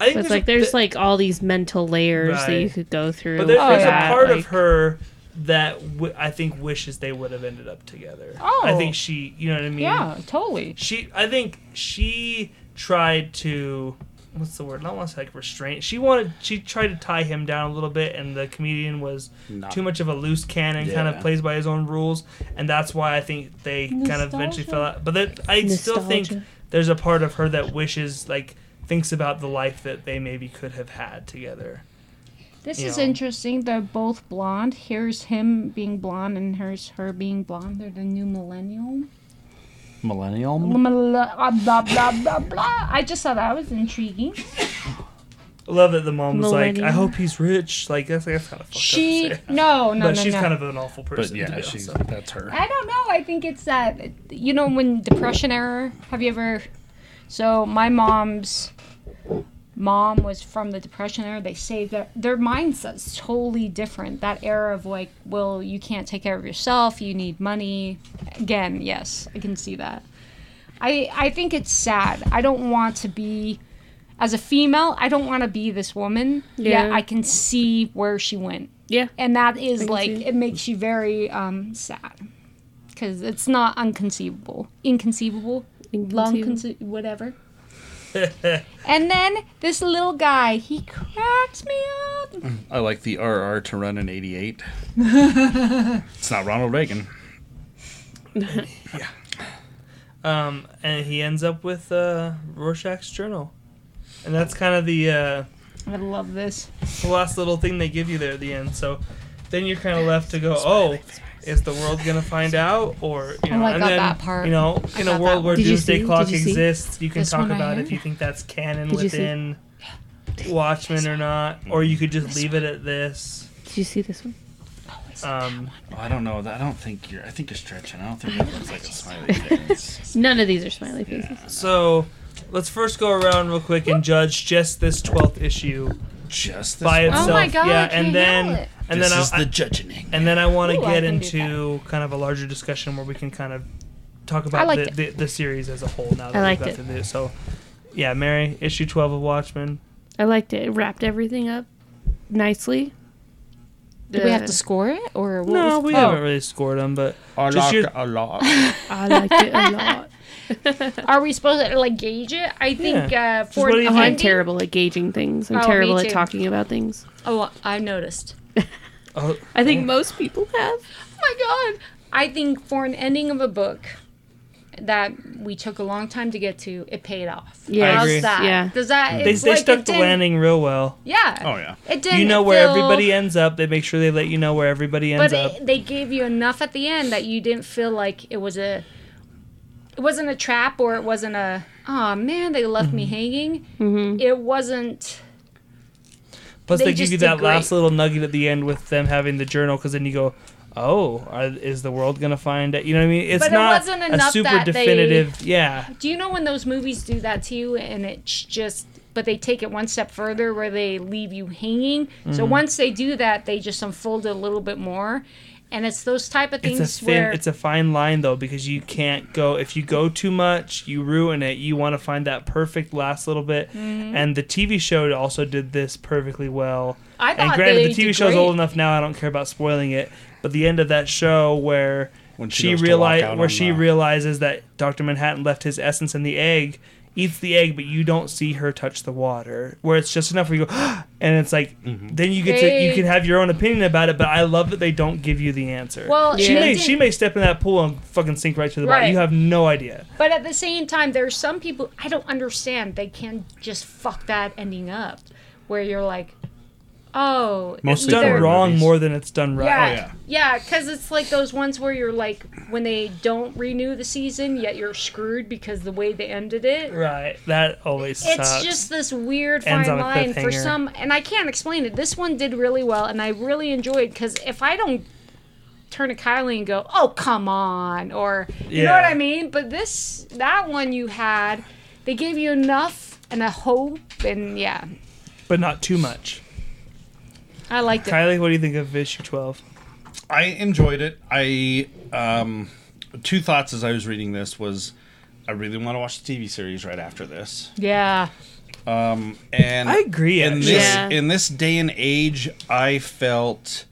I think there's all these mental layers that you could go through. But there's a part of her that I think wishes they would have ended up together. Oh! I think she... You know what I mean? Yeah, totally. I think she tried to... What's the word? Not want to say restraint. She tried to tie him down a little bit, and the comedian was too much of a loose cannon, kind of plays by his own rules, and that's why I think they kind of eventually fell out. But still think there's a part of her that wishes, thinks about the life that they maybe could have had together. This is interesting. They're both blonde. Here's him being blonde, and here's her being blonde. They're the new millennial. Millennial? Blah, blah, blah, blah, blah. I just thought that was intriguing. I love that the mom was like, I hope he's rich. Like, that's kind of fucked up to say. But she's kind of an awful person. But yeah, that's her. I don't know. I think it's that, you know, when depression era, have you ever... So my mom's mom was from the depression era. They say their mindset's totally different. That era of you can't take care of yourself, you need money. Again, yes, I can see that. I think it's sad. I don't want to be, as a female, I don't want to be this woman. Yeah, I can see where she went. Yeah, and that is it makes you very sad because it's not inconceivable. And then this little guy, he cracks me up. I like the RR to run in 88. It's not Ronald Reagan. And he ends up with Rorschach's journal, and that's kind of the I love this. The last little thing they give you there at the end. So then you're kind of left to go, is the world going to find out? Or, you know, that part. You know, in a world where Doomsday Clock exists, you can talk about if you think that's canon within Watchmen or not. Or you could just leave it at this. Did you see this one? I don't know. I think you're stretching. I don't think that looks like a smiley face. None of these are smiley faces. Yeah, no. So let's first go around real quick and judge just this 12th issue. Just this by itself. Oh my God, yeah, and then... And this is the judging. And then I want to get into kind of a larger discussion where we can kind of talk about the series as a whole now that we've got to do it. So, yeah, Mary, issue 12 of Watchmen. I liked it. It wrapped everything up nicely. Did we have to score it? Or what? No, we haven't really scored them, but... I liked it a lot. I liked it a lot. Are we supposed to gauge it? I think for an ending, I'm terrible at gauging things. I'm terrible at talking about things. Oh, I've noticed. I think most people have. my God. I think for an ending of a book that we took a long time to get to, it paid off. Yeah. How's that? Yeah. Does that, they stuck the landing real well. Yeah. Oh, yeah. It didn't. You know where everybody ends up. They make sure they let you know where everybody ends up. But they gave you enough at the end that you didn't feel like it was a... It wasn't a trap, or it wasn't a, oh, man, they left me hanging. Mm-hmm. It wasn't... Plus, they give you that last little nugget at the end with them having the journal, because then you go... is the world going to find it? You know what I mean? It's not a super definitive... Yeah. Do you know when those movies do that to you, and it's just... But they take it one step further where they leave you hanging? Mm-hmm. So once they do that, they just unfold it a little bit more. And it's those type of things where... It's a fine line, though, because you can't go... If you go too much, you ruin it. You want to find that perfect last little bit. Mm-hmm. And the TV show also did this perfectly well. I thought the TV show's old enough now, I don't care about spoiling it. But the end of that show where she realizes that Dr. Manhattan left his essence in the egg, eats the egg, but you don't see her touch the water. Where it's just enough where you go, and it's like, then you get to, you can have your own opinion about it, but I love that they don't give you the answer. Well, she may step in that pool and fucking sink right to the bottom. You have no idea. But at the same time, there are some people, I don't understand, they can just fuck that ending up. Where you're like... Oh, it's done wrong more than it's done right. Yeah, because it's like those ones where you're like, when they don't renew the season, yet you're screwed because the way they ended it. Right, that always sucks. It's just this weird fine line for some, and I can't explain it. This one did really well, and I really enjoyed, because if I don't turn to Kylie and go, oh, come on, or, you know what I mean? But that one you had, they gave you enough and a hope, and but not too much. I liked it. Kylie, what do you think of issue 12? I enjoyed it. I two thoughts as I was reading this was, I really want to watch the TV series right after this. Yeah. And I agree. In this day and age, I felt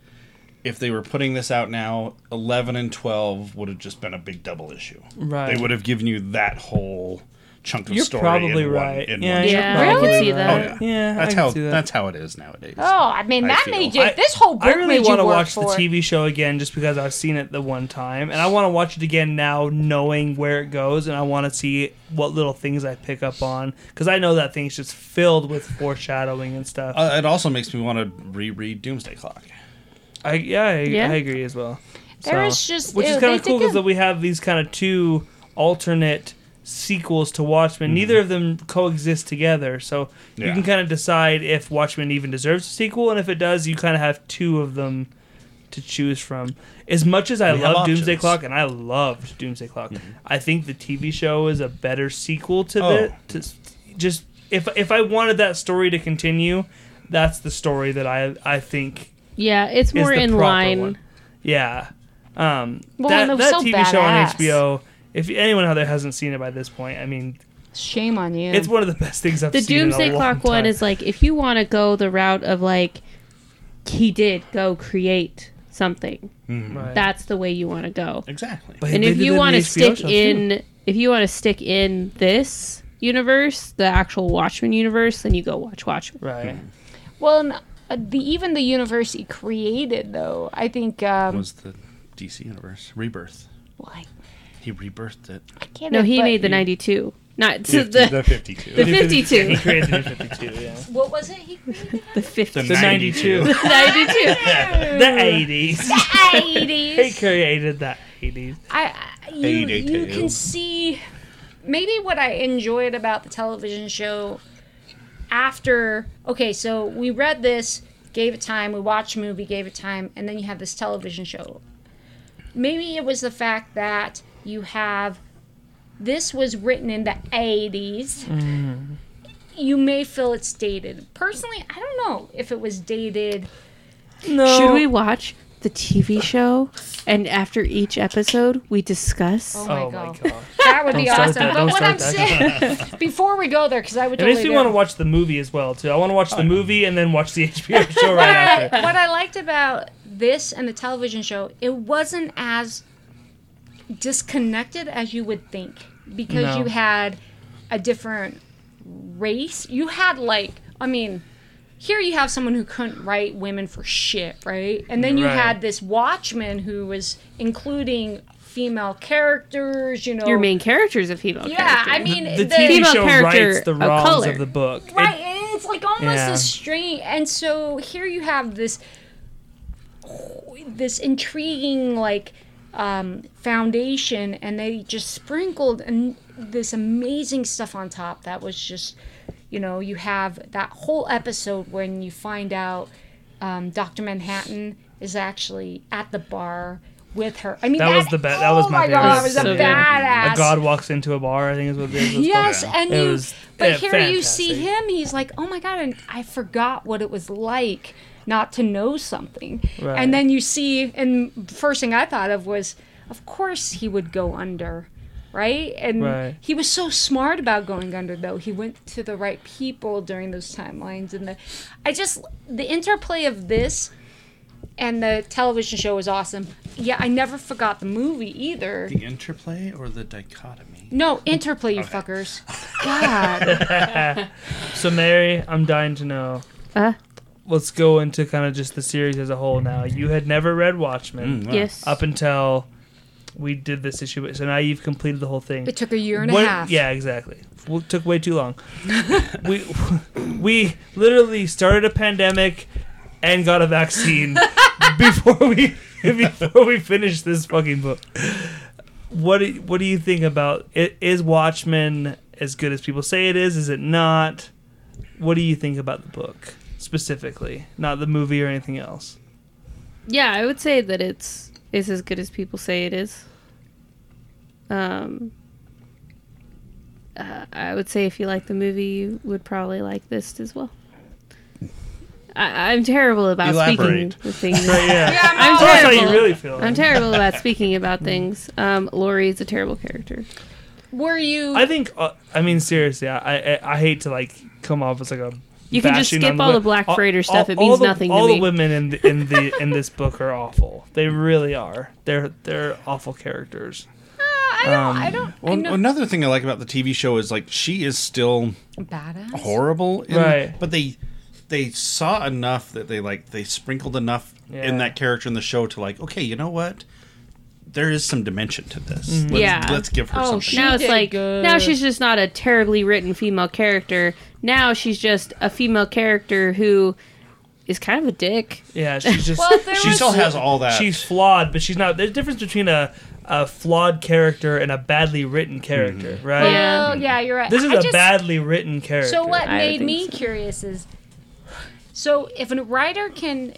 if they were putting this out now, 11 and 12 would have just been a big double issue. Right. They would have given you that whole chunk of story. You're probably right. Really? I can see that. Oh, yeah. That's how it is nowadays. Oh, I mean, this whole book made you work for it. I really want to watch the TV show again just because I've seen it the one time, and I want to watch it again now knowing where it goes, and I want to see what little things I pick up on, because I know that thing's just filled with foreshadowing and stuff. It also makes me want to reread Doomsday Clock. I agree as well. Which is kind of cool because we have these kind of two alternate sequels to Watchmen. Mm-hmm. Neither of them coexist together, so you can kind of decide if Watchmen even deserves a sequel, and if it does, you kind of have two of them to choose from. As much as I love Doomsday Clock, and I loved Doomsday Clock, I think the TV show is a better sequel to just if I wanted that story to continue, that's the story that I think. Yeah, it's more in line. One. Yeah, that so TV badass. Show on HBO. If anyone out there hasn't seen it by this point, I mean... Shame on you. It's one of the best things I've seen in a long time. The Doomsday Clock one is like, if you want to go the route of like, he did go create something. Mm-hmm. Right. That's the way you want to go. Exactly. But and if you want to stick in this universe, the actual Watchmen universe, then you go watch Watchmen. Right. Mm-hmm. Well, and even the universe he created, though, I think... was the DC universe. Rebirth. Like... He rebirthed it. He made the 92. Not 50, the 52. The 52. He created the 52, yeah. What was it? He created the 50. The 92. The 92. The 80s. The 80s. He created the 80s. You can see maybe what I enjoyed about the television show after... Okay, so we read this, gave it time, we watched a movie, gave it time, and then you have this television show. Maybe it was the fact that you have, this was written in the 80s. Mm. You may feel it's dated. Personally, I don't know if it was dated. No. Should we watch the TV show and after each episode we discuss? Oh my God. That would be awesome. But what I'm saying, before we go there, because I would totally do it. I want to watch the movie as well, too. I want to watch the movie and then watch the HBO show right after. What I liked about this and the television show, it wasn't as... disconnected as you would think, because you had a different race. You had, like, I mean, here you have someone who couldn't write women for shit, right? And then you had this Watchmen who was including female characters, you know. Your main character is a female character. Yeah, I mean, the TV show writes the wrongs of the book. Right, and it's like almost a strange. And so here you have this intriguing, like, foundation, and they just sprinkled this amazing stuff on top that was just, you know, you have that whole episode when you find out Dr. Manhattan is actually at the bar with her. I mean, that was the best. That was my favorite. It was a badass. A god walks into a bar, I think is what it is. Yes, and here you see him, he's like, oh my god, and I forgot what it was like not to know something. Right. And then you see, and first thing I thought of was, of course he would go under, right? And he was so smart about going under, though. He went to the right people during those timelines. And the interplay of this and the television show was awesome. Yeah, I never forgot the movie either. The interplay or the dichotomy? No, interplay, you fuckers. God. So, Mary, I'm dying to know. Let's go into kind of just the series as a whole now. You had never read Watchmen. Yes. Up until we did this issue. So now you've completed the whole thing. It took a year and a half. Yeah, exactly. It took way too long. We literally started a pandemic and got a vaccine before we finished this fucking book. What do you think about it? Is Watchmen as good as people say it is? Is it not? What do you think about the book? Specifically, not the movie or anything else. Yeah, I would say that it's as good as people say it is. I would say if you like the movie, you would probably like this as well. I'm terrible about speaking with things. Yeah, I'm terrible. That's how you really feel. I'm terrible about speaking about things. Lori is a terrible character. Were you? I think. I mean, seriously, I hate to like come off as like a. You can just skip all the Black Freighter stuff. It means nothing to me. All the women in this book are awful. They really are. They're awful characters. Well, another thing I like about the TV show is like she is still badass, horrible, but they saw enough that they sprinkled enough in that character in the show to like, okay, you know what? There is some dimension to this. Mm-hmm. Let's give her something. Now it's like good. Now she's just not a terribly written female character. Now she's just a female character who is kind of a dick. Yeah, she's just she still has all that. She's flawed, but she's not. There's a difference between a flawed character and a badly written character, right? Well, yeah, you're right. This is a badly written character. So what made me curious is, so if a writer can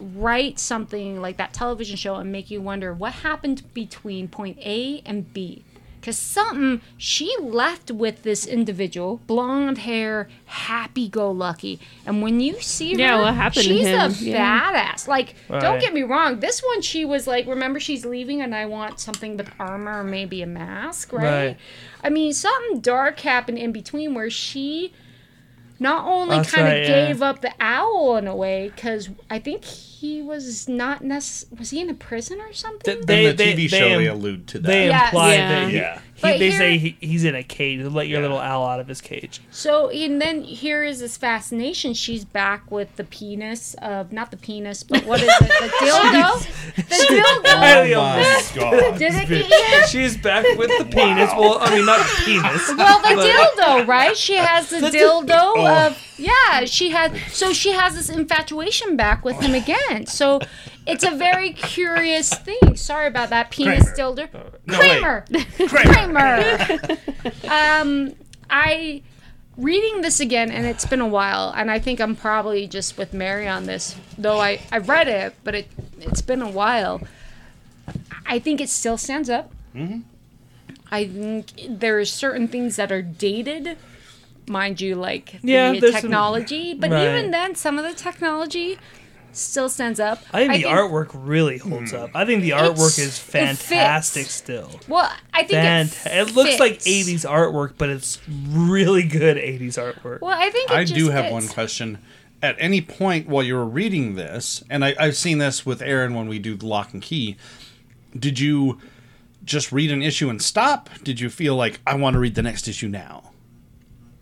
write something like that television show and make you wonder what happened between point A and B, because something she left with this individual, blonde hair, happy-go-lucky, and when you see her, what happened she's to him? A badass. Like, don't get me wrong, this one she was like, remember she's leaving, and I want something with armor, or maybe a mask, right? I mean, something dark happened in between where she. Not only gave up the owl in a way, because I think he was not necessarily... Was he in a prison or something? In the TV show, they allude to that. They imply that he's in a cage. They'll let your little owl out of his cage. So, and then here is this fascination. She's back with the penis of... Not the penis, but what is it? The dildo? The dildo. Oh, my God. Did it get you? She's back with the penis. Well, I mean, not penis. Well, dildo, right? She has the dildo of... Yeah, she has this infatuation back with him again. So it's a very curious thing. Sorry about that, penis dildo. Kramer. I reading this again, and it's been a while, and I think I'm probably just with Mary on this. Though I read it, but it's been a while. I think it still stands up. Mm-hmm. I think there are certain things that are dated. Mind you, like the technology, even then, some of the technology still stands up. I think artwork really holds up. I think the artwork is fantastic still. Well, I think it looks like 80s artwork, but it's really good 80s artwork. Well, I think I do have one question. At any point while you were reading this, and I've seen this with Aaron when we do Lock and Key, did you just read an issue and stop? Did you feel like I want to read the next issue now?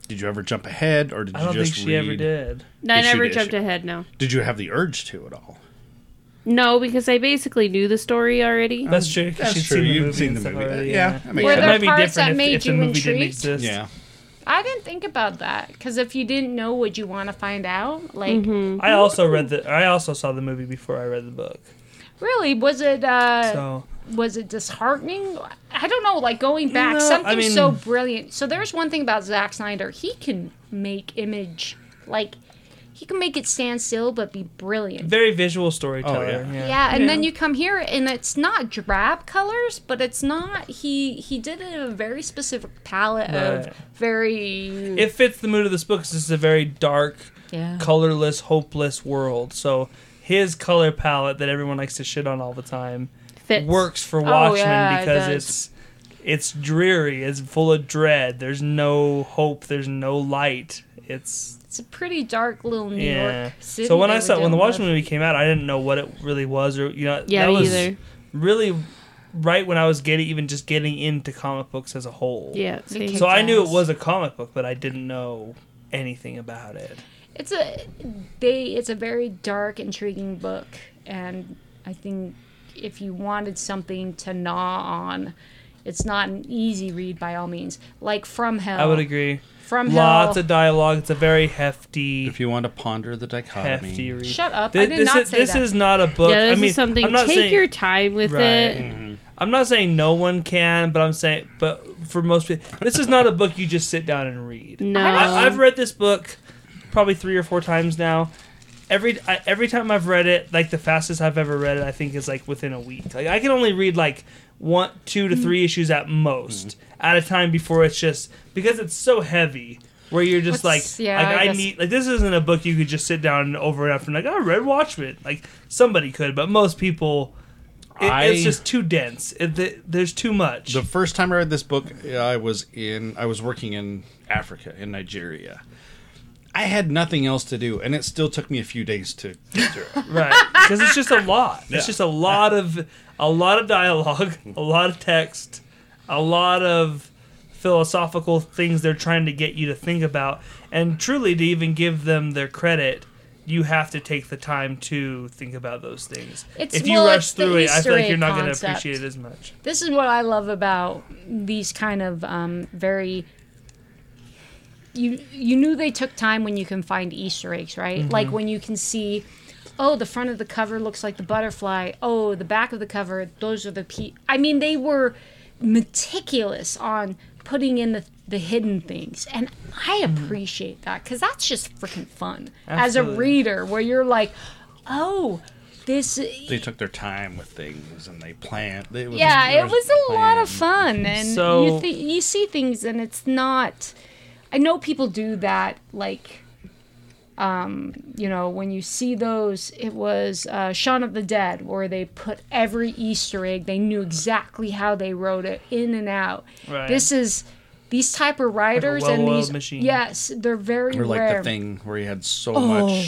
Did you ever jump ahead, or did you just read? I don't think she ever did. No, I never jumped ahead, no. Did you have the urge to at all? No, because I basically knew the story already. That's true. That's true. You've seen the movie. Yeah. Were there parts that made you intrigued? Yeah. I didn't think about that, because if you didn't know, would you want to find out? Like, mm-hmm. I also saw the movie before I read the book. Really? Was it? Was it disheartening? I don't know. Like going back, so brilliant. So there's one thing about Zack Snyder. He can make he can make it stand still, but be brilliant. Very visual storyteller. Oh, yeah, then you come here, and it's not drab colors, but it's not... He did it in a very specific palette of very... It fits the mood of this book, because it's a very dark, colorless, hopeless world. So his color palette that everyone likes to shit on all the time works for Watchmen because it's dreary, it's full of dread, there's no hope, there's no light. It's a pretty dark little New York city. So when the Watchmen movie came out, I didn't know what it really was, or that was really right when I was getting into comic books as a whole. Yeah. So I knew it was a comic book, but I didn't know anything about it. It's a very dark, intriguing book, and I think if you wanted something to gnaw on, it's not an easy read by all means. Like From Hell. I would agree. Lots of dialogue. It's a very hefty... If you want to ponder the dichotomy. Hefty read. Shut up. This is not a book. Yeah, this is something... Take your time with it. Mm-hmm. I'm not saying no one can, but I'm saying... But for most people... This is not a book you just sit down and read. No. I've read this book probably 3 or 4 times now. Every time I've read it, like the fastest I've ever read it, I think is like within a week. Like I can only read like 1, 2 to 3 issues at most at a time before it's just because it's so heavy. Where you're just this isn't a book you could just sit down and over and after and like I read Watchmen. Like somebody could, but most people, it's just too dense. There's too much. The first time I read this book, I was working in Africa, in Nigeria. I had nothing else to do, and it still took me a few days to get through it. Right, because it's just a lot. It's just a lot of dialogue, a lot of text, a lot of philosophical things they're trying to get you to think about. And truly, to even give them their credit, you have to take the time to think about those things. If you rush through it, I feel like you're not going to appreciate it as much. This is what I love about these kind of very... You knew they took time when you can find Easter eggs, right? Mm-hmm. Like when you can see, the front of the cover looks like the butterfly. Oh, the back of the cover, those are the... I mean, they were meticulous on putting in the hidden things. And I appreciate that because that's just freaking fun. Absolutely. As a reader where you're like, oh... They took their time with things and they planned. It was a lot of fun. And you see things and it's not... I know people do that, like, when you see those, it was Shaun of the Dead, where they put every Easter egg, they knew exactly how they wrote it, in and out. Right. This is, these type of writers like and these, machine. Yes, they're very rare. Or like rare. The Thing, where he had so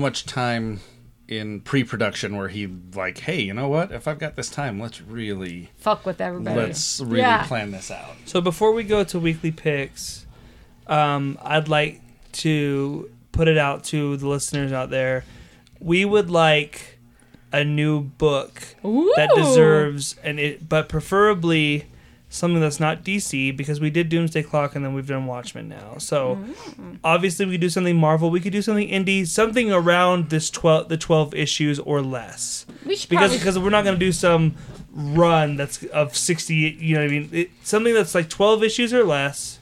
much time in pre-production where he like, hey, you know what? If I've got this time, let's really... Fuck with everybody. Let's really plan this out. So before we go to weekly picks... I'd like to put it out to the listeners out there. We would like a new book that deserves, but preferably something that's not DC, because we did Doomsday Clock and then we've done Watchmen now. So obviously we could do something Marvel, we could do something indie, something around this 12 issues or less. We should because we're not going to do some run that's of 60. You know what I mean? Something that's like 12 issues or less.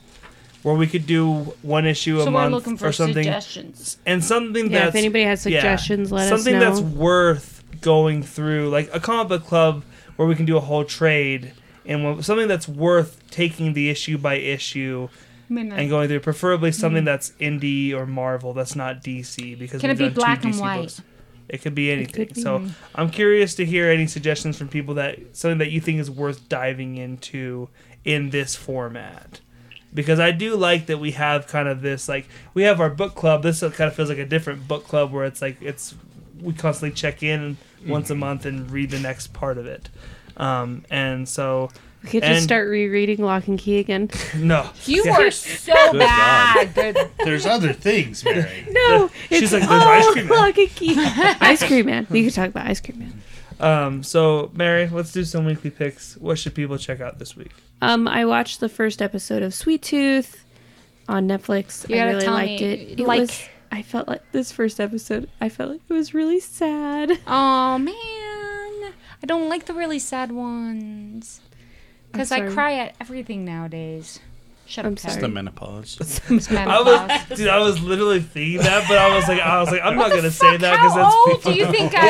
Where we could do one issue a month or something. So we're looking for suggestions. And something that's... if anybody has suggestions, let us know. Something that's worth going through. Like a comic book club where we can do a whole trade. And something that's worth taking the issue by issue and going through. Preferably something that's indie or Marvel. That's not DC. Because can it be black and white? Books. It could be anything. Could be. So I'm curious to hear any suggestions from people that... Something that you think is worth diving into in this format. Because I do like that we have kind of this, like, we have our book club. This kind of feels like a different book club where it's like, we constantly check in once a month and read the next part of it. And so We could just start rereading Lock and Key again. No. You are so bad. There's other things, Mary. No. She's like, there's Ice Cream Man. Lock and Key. Ice Cream Man. We could talk about Ice Cream Man. So, Mary, let's do some weekly picks. What should people check out this week? I watched the first episode of Sweet Tooth on Netflix. I really liked it. I felt like this first episode, I felt like it was really sad. Oh, man. I don't like the really sad ones. Because I cry at everything nowadays. Shut up. It's the menopause. I was literally thinking that, but I was like, I'm not gonna say that because that's. How old do you think I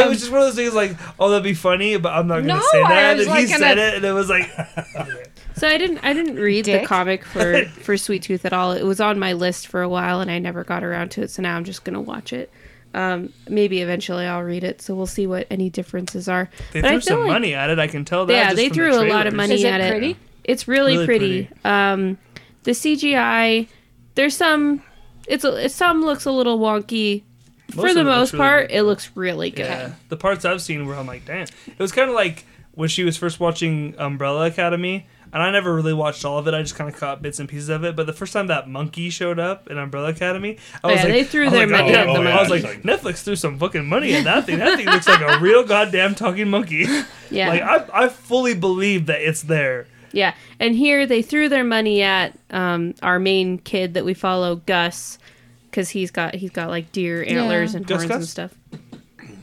am? It was just one of those things like, oh, that'd be funny, but I'm not gonna say that. And he said it, and it was like. So I didn't read the comic for Sweet Tooth at all. It was on my list for a while, and I never got around to it. So now I'm just gonna watch it. Maybe eventually I'll read it, so we'll see what any differences are. They threw some money at it. I can tell that. Yeah, they threw a lot of money at it. Is it pretty? It's really pretty. The CGI, there's some. Some looks a little wonky. For the most part, it looks really good. Yeah. The parts I've seen where I'm like, damn. It was kind of like when she was first watching Umbrella Academy, and I never really watched all of it. I just kind of caught bits and pieces of it. But the first time that monkey showed up in Umbrella Academy, they threw their money at the monkey. I was like, Netflix threw some fucking money at that thing. That thing looks like a real goddamn talking monkey. Yeah, like I fully believe that it's there. Yeah, and here they threw their money at our main kid that we follow, Gus, because he's got like deer antlers and horns and stuff.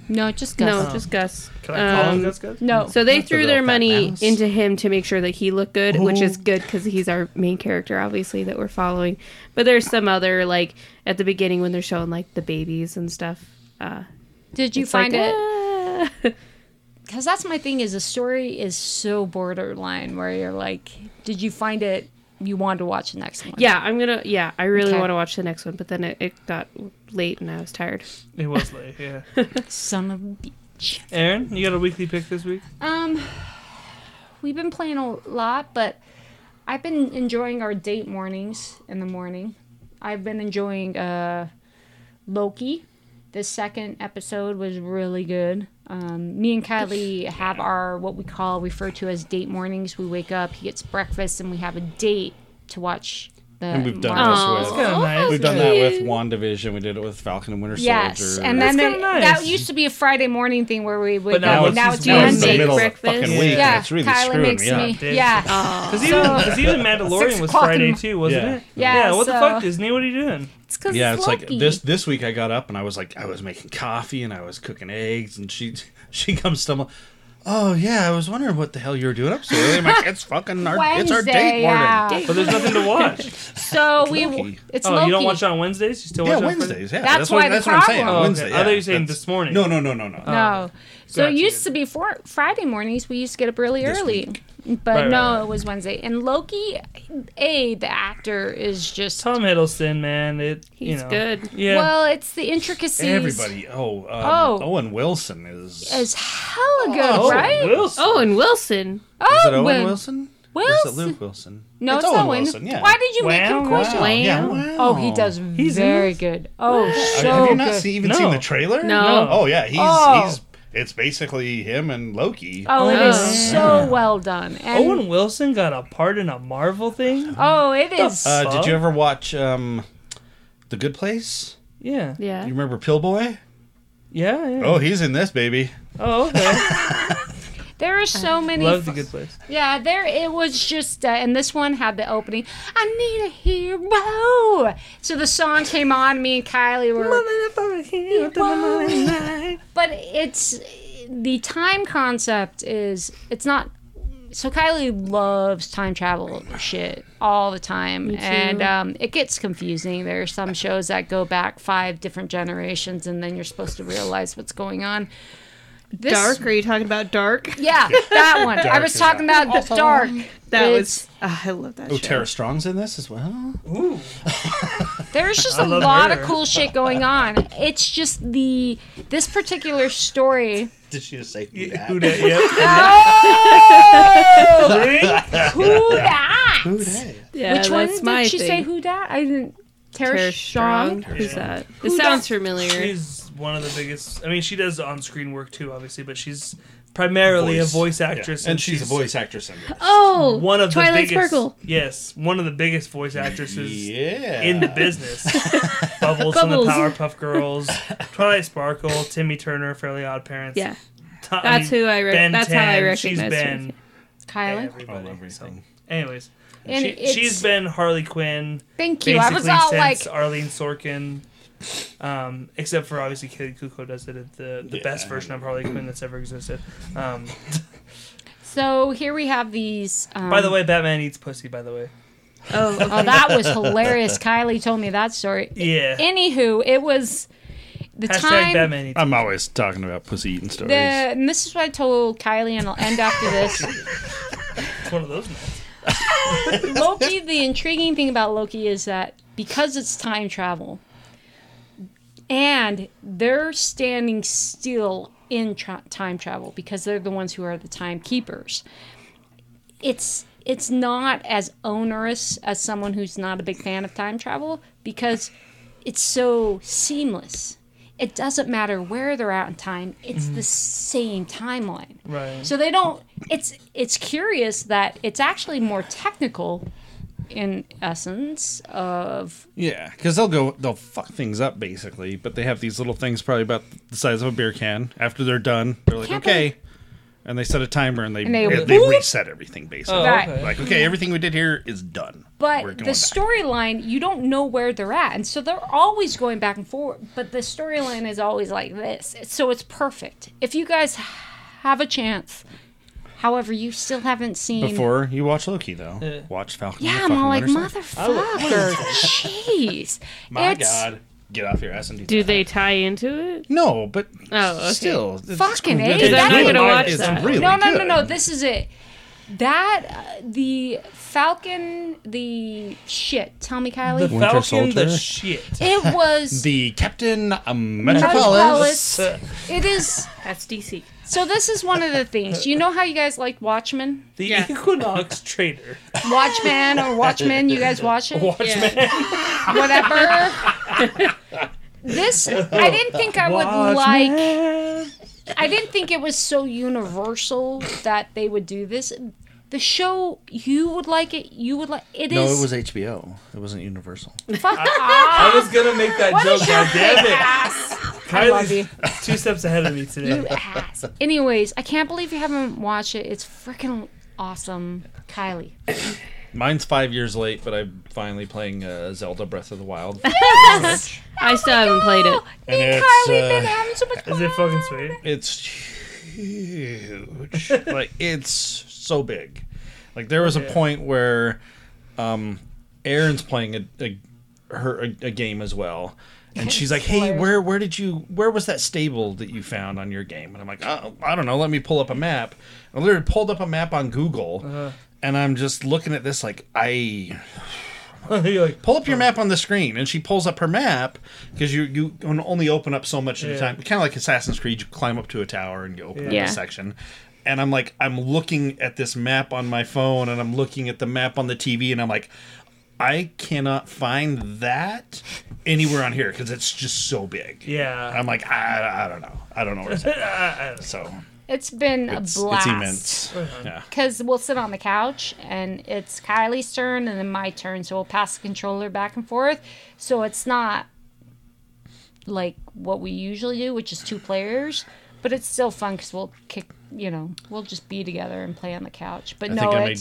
No, just Gus. No, just Gus. Can I call him Gus? No. So they threw their money into him to make sure that he looked good, which is good because he's our main character, obviously, that we're following. But there's some other, like, at the beginning when they're showing, like, the babies and stuff. Did you find it? Because that's my thing, is the story is so borderline where you're like, did you find it, you wanted to watch the next one? Yeah, I really want to watch the next one, but then it got late and I was tired. It was late, yeah. Son of a bitch. Aaron, you got a weekly pick this week? We've been playing a lot, but I've been enjoying our date mornings in the morning. I've been enjoying Loki. The second episode was really good. Me and Kylie have our what we refer to as date mornings. We wake up, he gets breakfast, and we have a date to watch. We've done that with WandaVision. We did it with Falcon and Winter Soldier. Yes, and then that used to be a Friday morning thing where we would. But now it's Monday breakfast. Yeah, it's really Kylie makes me. Yeah, because even Mandalorian was Friday too, wasn't it? Yeah. What the fuck, Disney? What are you doing? It's like this week I got up and I was like, I was making coffee and I was cooking eggs, and she comes stumbling. Oh, yeah, I was wondering what the hell you were doing up so early. I'm like, it's fucking our date morning. Yeah. But there's nothing to watch. So Loki. You don't watch it on Wednesdays? You still watch it on Wednesdays? Yeah, that's what I'm saying. Oh, Wednesday, yeah. I thought you were saying this morning. No. No. So it used to be Friday mornings. We used to get up really early. But it was Wednesday. And Loki, the actor is just... Tom Hiddleston, man. He's good. Yeah. Well, it's the intricacies. Everybody. Owen Wilson is hella good, right? Owen Wilson. Is it Owen Wilson? Or is it Luke Wilson? No, it's Owen Wilson, yeah. Why did you make him question? Wow. Yeah, wow. Oh, he's very good. Oh, so have you not seen the trailer? No. Oh, yeah. He's It's basically him and Loki. Oh, it is so well done. And Owen Wilson got a part in a Marvel thing? Oh, it is. Did you ever watch The Good Place? Yeah. Yeah. You remember Pillboy? Yeah. Oh, he's in this, baby. Oh, okay. There are so many. Love The Good Place. Yeah, it was just, and this one had the opening, I need a hero. So the song came on, me and Kylie were... But it's the time concept is it's not. So Kylie loves time travel shit all the time, and it gets confusing. There are some shows that go back 5 different generations, and then you're supposed to realize what's going on. Dark? Are you talking about Dark? Yeah, that one. I was talking about the Dark. That was. I love that show. Tara Strong's in this as well. Ooh. There's just a lot of cool shit going on. It's just this particular story. Did she just say who that? Who that? Yeah. Who that? Yeah, which one did she say? Who that? I didn't. Tara Strong? Who's that? It sounds familiar. She's one of the biggest. I mean, she does on-screen work too, obviously, but she's primarily a voice actress. Yeah. And she's a voice actress. Oh, one of Twilight the biggest, Sparkle. Yes, one of the biggest voice actresses in the business. Bubbles from the Powerpuff Girls, Twilight Sparkle, Timmy Turner, Fairly Odd Parents. Yeah, that's who I. That's 10, how I recognize she's been Kylan. Everybody. Oh, everything. So, anyways, and she's been Harley Quinn. Thank you. I was all like Arlene Sorkin. Except for obviously Kid Kuko does it at the best version of Harley Quinn that's ever existed. So here we have these. By the way, Batman eats pussy. By the way. Oh, okay. Oh, that was hilarious. Kylie told me that story. Yeah. Anywho, it was the hashtag time. Batman eats. I'm always talking about pussy eating stories. And this is what I told Kylie, and I'll end after this. It's one of those nights. Loki. The intriguing thing about Loki is that because it's time travel. And they're standing still in time travel because they're the ones who are the timekeepers. It's not as onerous as someone who's not a big fan of time travel because it's so seamless. It doesn't matter where they're at in time. It's the same timeline. Right. So they don't... It's curious that it's actually more technical... in essence of... Yeah, because they'll fuck things up, basically, but they have these little things probably about the size of a beer can. After they're done, they're like, okay. And they set a timer, and they reset everything, basically. Oh, okay. Like, okay, everything we did here is done. But the storyline, you don't know where they're at, and so they're always going back and forth, but the storyline is always like this. So it's perfect. If you guys have a chance... However, you still haven't seen... Before you watch Loki, though. Watch Falcon. Yeah, I'm all like, motherfucker. Jeez. My God. Get off your ass and do that. They tie into it? No, but still. Fucking A. I'm not going to watch that. Really no. This is it. That, the Falcon, the shit. Tell me, Kylie. The Winter Falcon, Soldier. The shit. It was... the Captain Metropolis. It is... That's DC. So this is one of the things. You know how you guys like Watchmen? The Equinox Trader. Watchmen, you guys watch it? Watchmen. Yeah. Whatever. This, I didn't think I would like... I didn't think it was so universal that they would do this. The show, you would like it. You would like it. No, it was HBO. It wasn't Universal. I was gonna make that joke. Damn it! I love you. 2 steps ahead of me today. You ass. Anyways, I can't believe you haven't watched it. It's freaking awesome, Kylie. Mine's 5 years late, but I'm finally playing Zelda Breath of the Wild. Yes! I still haven't played it. Me and Kylie been having so much fun. Is it fucking sweet? It's huge. Like it's. So big. Like there was a point where Erin's playing a game as well, and she's like, hey, where was that stable that you found on your game? And I'm like, oh, I don't know, let me pull up a map. I literally pulled up a map on Google and I'm just looking at this like pull up your map on the screen, and she pulls up her map because you can only open up so much at a time, kind of like Assassin's Creed. You climb up to a tower and you open up a section. And I'm like, I'm looking at this map on my phone, and I'm looking at the map on the TV, and I'm like, I cannot find that anywhere on here because it's just so big. Yeah. And I'm like, I don't know. I don't know where it's at. So it's been a blast. It's immense. Because we'll sit on the couch, and it's Kylie's turn, and then my turn. So we'll pass the controller back and forth. So it's not like what we usually do, which is 2 players. But it's still fun because we'll we'll just be together and play on the couch. But I made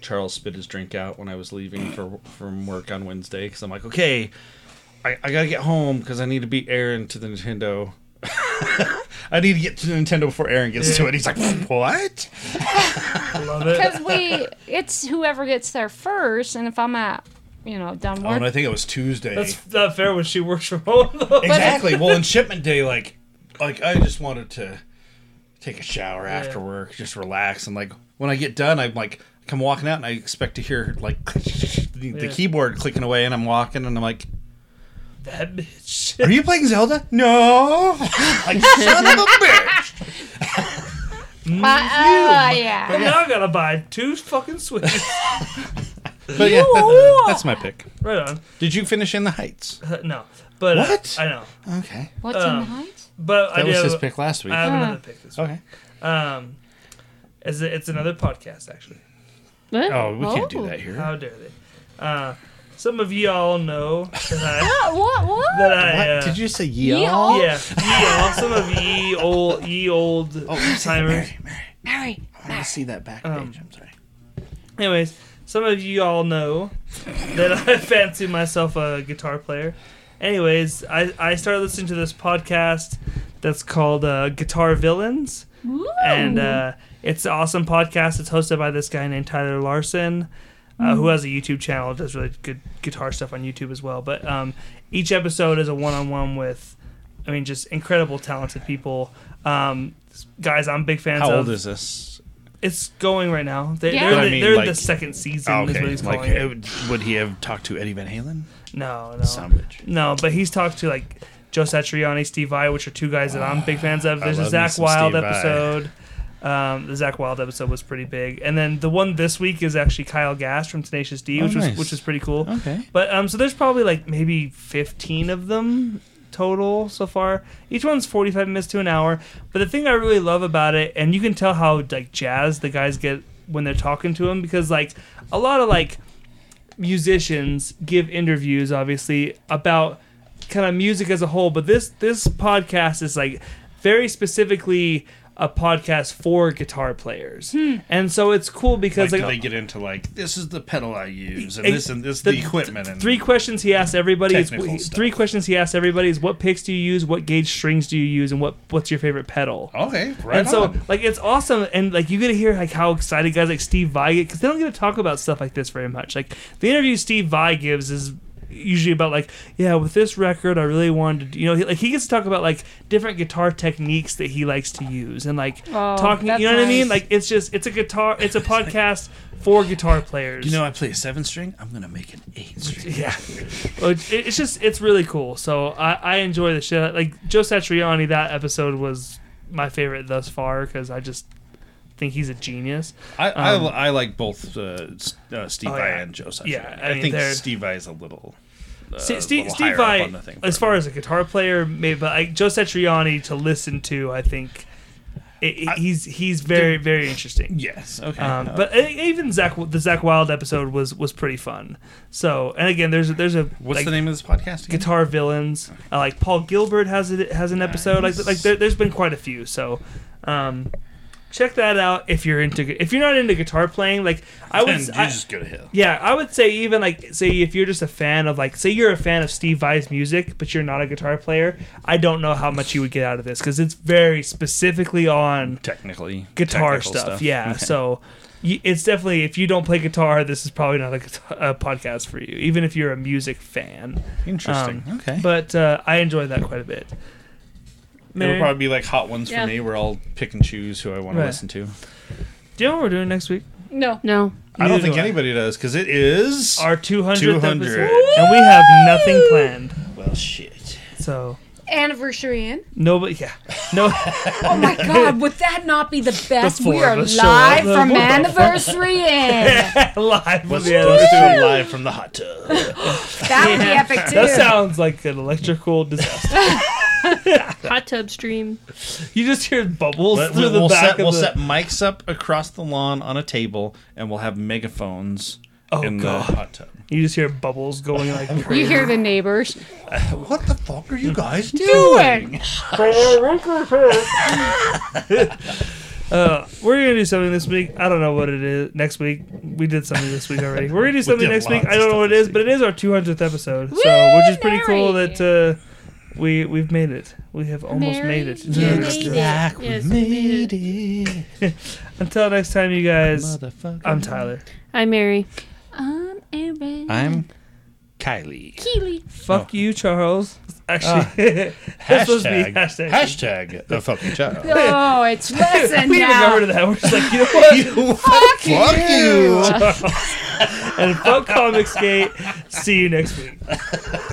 Charles spit his drink out when I was leaving from work on Wednesday because I'm like, okay, I got to get home because I need to beat Aaron to the Nintendo. I need to get to the Nintendo before Aaron gets to it. He's like, what? I love it. Because it's whoever gets there first, and if I'm at... done work. Oh, and I think it was Tuesday. That's not fair when she works from home. Exactly. Well, in shipment day, like I just wanted to take a shower after work, just relax, and like when I get done, I'm like, come walking out, and I expect to hear like the keyboard clicking away, and I'm walking, and I'm like, that bitch. Are you playing Zelda? No. Like son of a bitch. But now I gotta buy 2 fucking Switches. But yeah, that's my pick. Right on. Did you finish In the Heights? No. But what? I know. Okay. What's In the Heights? But that was his pick last week. I have another pick this week. Okay. It's another podcast, actually. What? Oh, we can't do that here. How dare they? Some of y'all know that I... What? That I, did you say y'all? Yeah, y'all. Some of ye old timers. Mary. I want to see that back page. I'm sorry. Anyways, some of you all know that I fancy myself a guitar player. Anyways, I started listening to this podcast that's called Guitar Villains. Ooh. And it's an awesome podcast. It's hosted by this guy named Tyler Larson, who has a YouTube channel, does really good guitar stuff on YouTube as well. But each episode is a one-on-one with, just incredible talented people. Guys, I'm big fans of... How old is this? It's going right now. They're the second season. Oh, okay. Is what he's calling it. Would he have talked to Eddie Van Halen? No. Soundbitch. No, but he's talked to like Joe Satriani, Steve Vai, which are two guys that I'm big fans of. There's a Zach Wilde episode. The Zach Wilde episode was pretty big, and then the one this week is actually Kyle Gass from Tenacious D, which is pretty cool. Okay. But so there's probably like maybe 15 of them total so far. Each one's 45 minutes to an hour, but the thing I really love about it, and you can tell how like jazzed the guys get when they're talking to them, because like a lot of like musicians give interviews obviously about kind of music as a whole, but this podcast is like very specifically a podcast for guitar players. And so it's cool because like they get into like, this is the pedal I use and this is the equipment. And three questions he asks everybody is, what picks do you use, what gauge strings do you use, and what's your favorite pedal? Okay, right. And so like it's awesome, and like you get to hear like how excited guys like Steve Vai get, because they don't get to talk about stuff like this very much. Like the interview Steve Vai gives is usually about like, yeah, with this record I really wanted to, like he gets to talk about like different guitar techniques that he likes to use, and like talking, what I mean, like it's a podcast for guitar players. I play a 7-string, I'm gonna make an 8-string. Yeah. It's really cool, so I enjoy the shit. Like Joe Satriani, that episode was my favorite thus far, because I just think he's a genius. I like both Steve Vai and Joe Satriani. Yeah, I think Steve Vai is a little Steve Vai on the thing as far as a guitar player, maybe, but like Joe Satriani to listen to, I think he's very, very interesting. Yes. Okay. But even the Zach Wilde episode was pretty fun. So, and again, there's a what's the name of this podcast again? Guitar Villains. Okay. Like Paul Gilbert has an episode. Nice. Like there's been quite a few. So, check that out if you're into. If you're not into guitar playing, like I would, you just go to hell. Yeah, I would say even like say if you're just a fan of like say you're a fan of Steve Vai's music, but you're not a guitar player. I don't know how much you would get out of this, because it's very specifically on technical guitar stuff. Yeah, okay. So it's definitely, if you don't play guitar, this is probably not a podcast for you. Even if you're a music fan. Interesting. Okay, but I enjoy that quite a bit. It would probably be like hot ones for me, where I'll pick and choose who I want to listen to. Do you know what we're doing next week? No. I don't think anybody does, because it is our 200th episode. And we have nothing planned. Well, shit. So... anniversary in? No, but yeah. No. Oh my God, would that not be the best? We are live from Anniversary In. Live. Let's do it live from the hot tub. That would be epic too. That sounds like an electrical disaster. Hot tub stream. You just hear bubbles through the back of the... We'll set mics up across the lawn on a table, and we'll have megaphones in the hot tub. You just hear bubbles going like... crazy. You hear the neighbors. What the fuck are you guys doing? We're going to do something this week. I don't know what it is. Next week. We did something this week already. We're going to do something next week. I don't know what it is, but it is our 200th episode. So, which is pretty cool that... We've made it. We have almost made it. Looks like we made it. Until next time, you guys. I'm Tyler. I'm Mary. I'm Aaron. I'm Kylie. Keely. Fuck you, Charles. Actually, that's supposed to be hashtag the fucking child. Oh, it's lesson. We didn't remember that. We're just like, you know what? Fuck you. And fuck Comicsgate. See you next week.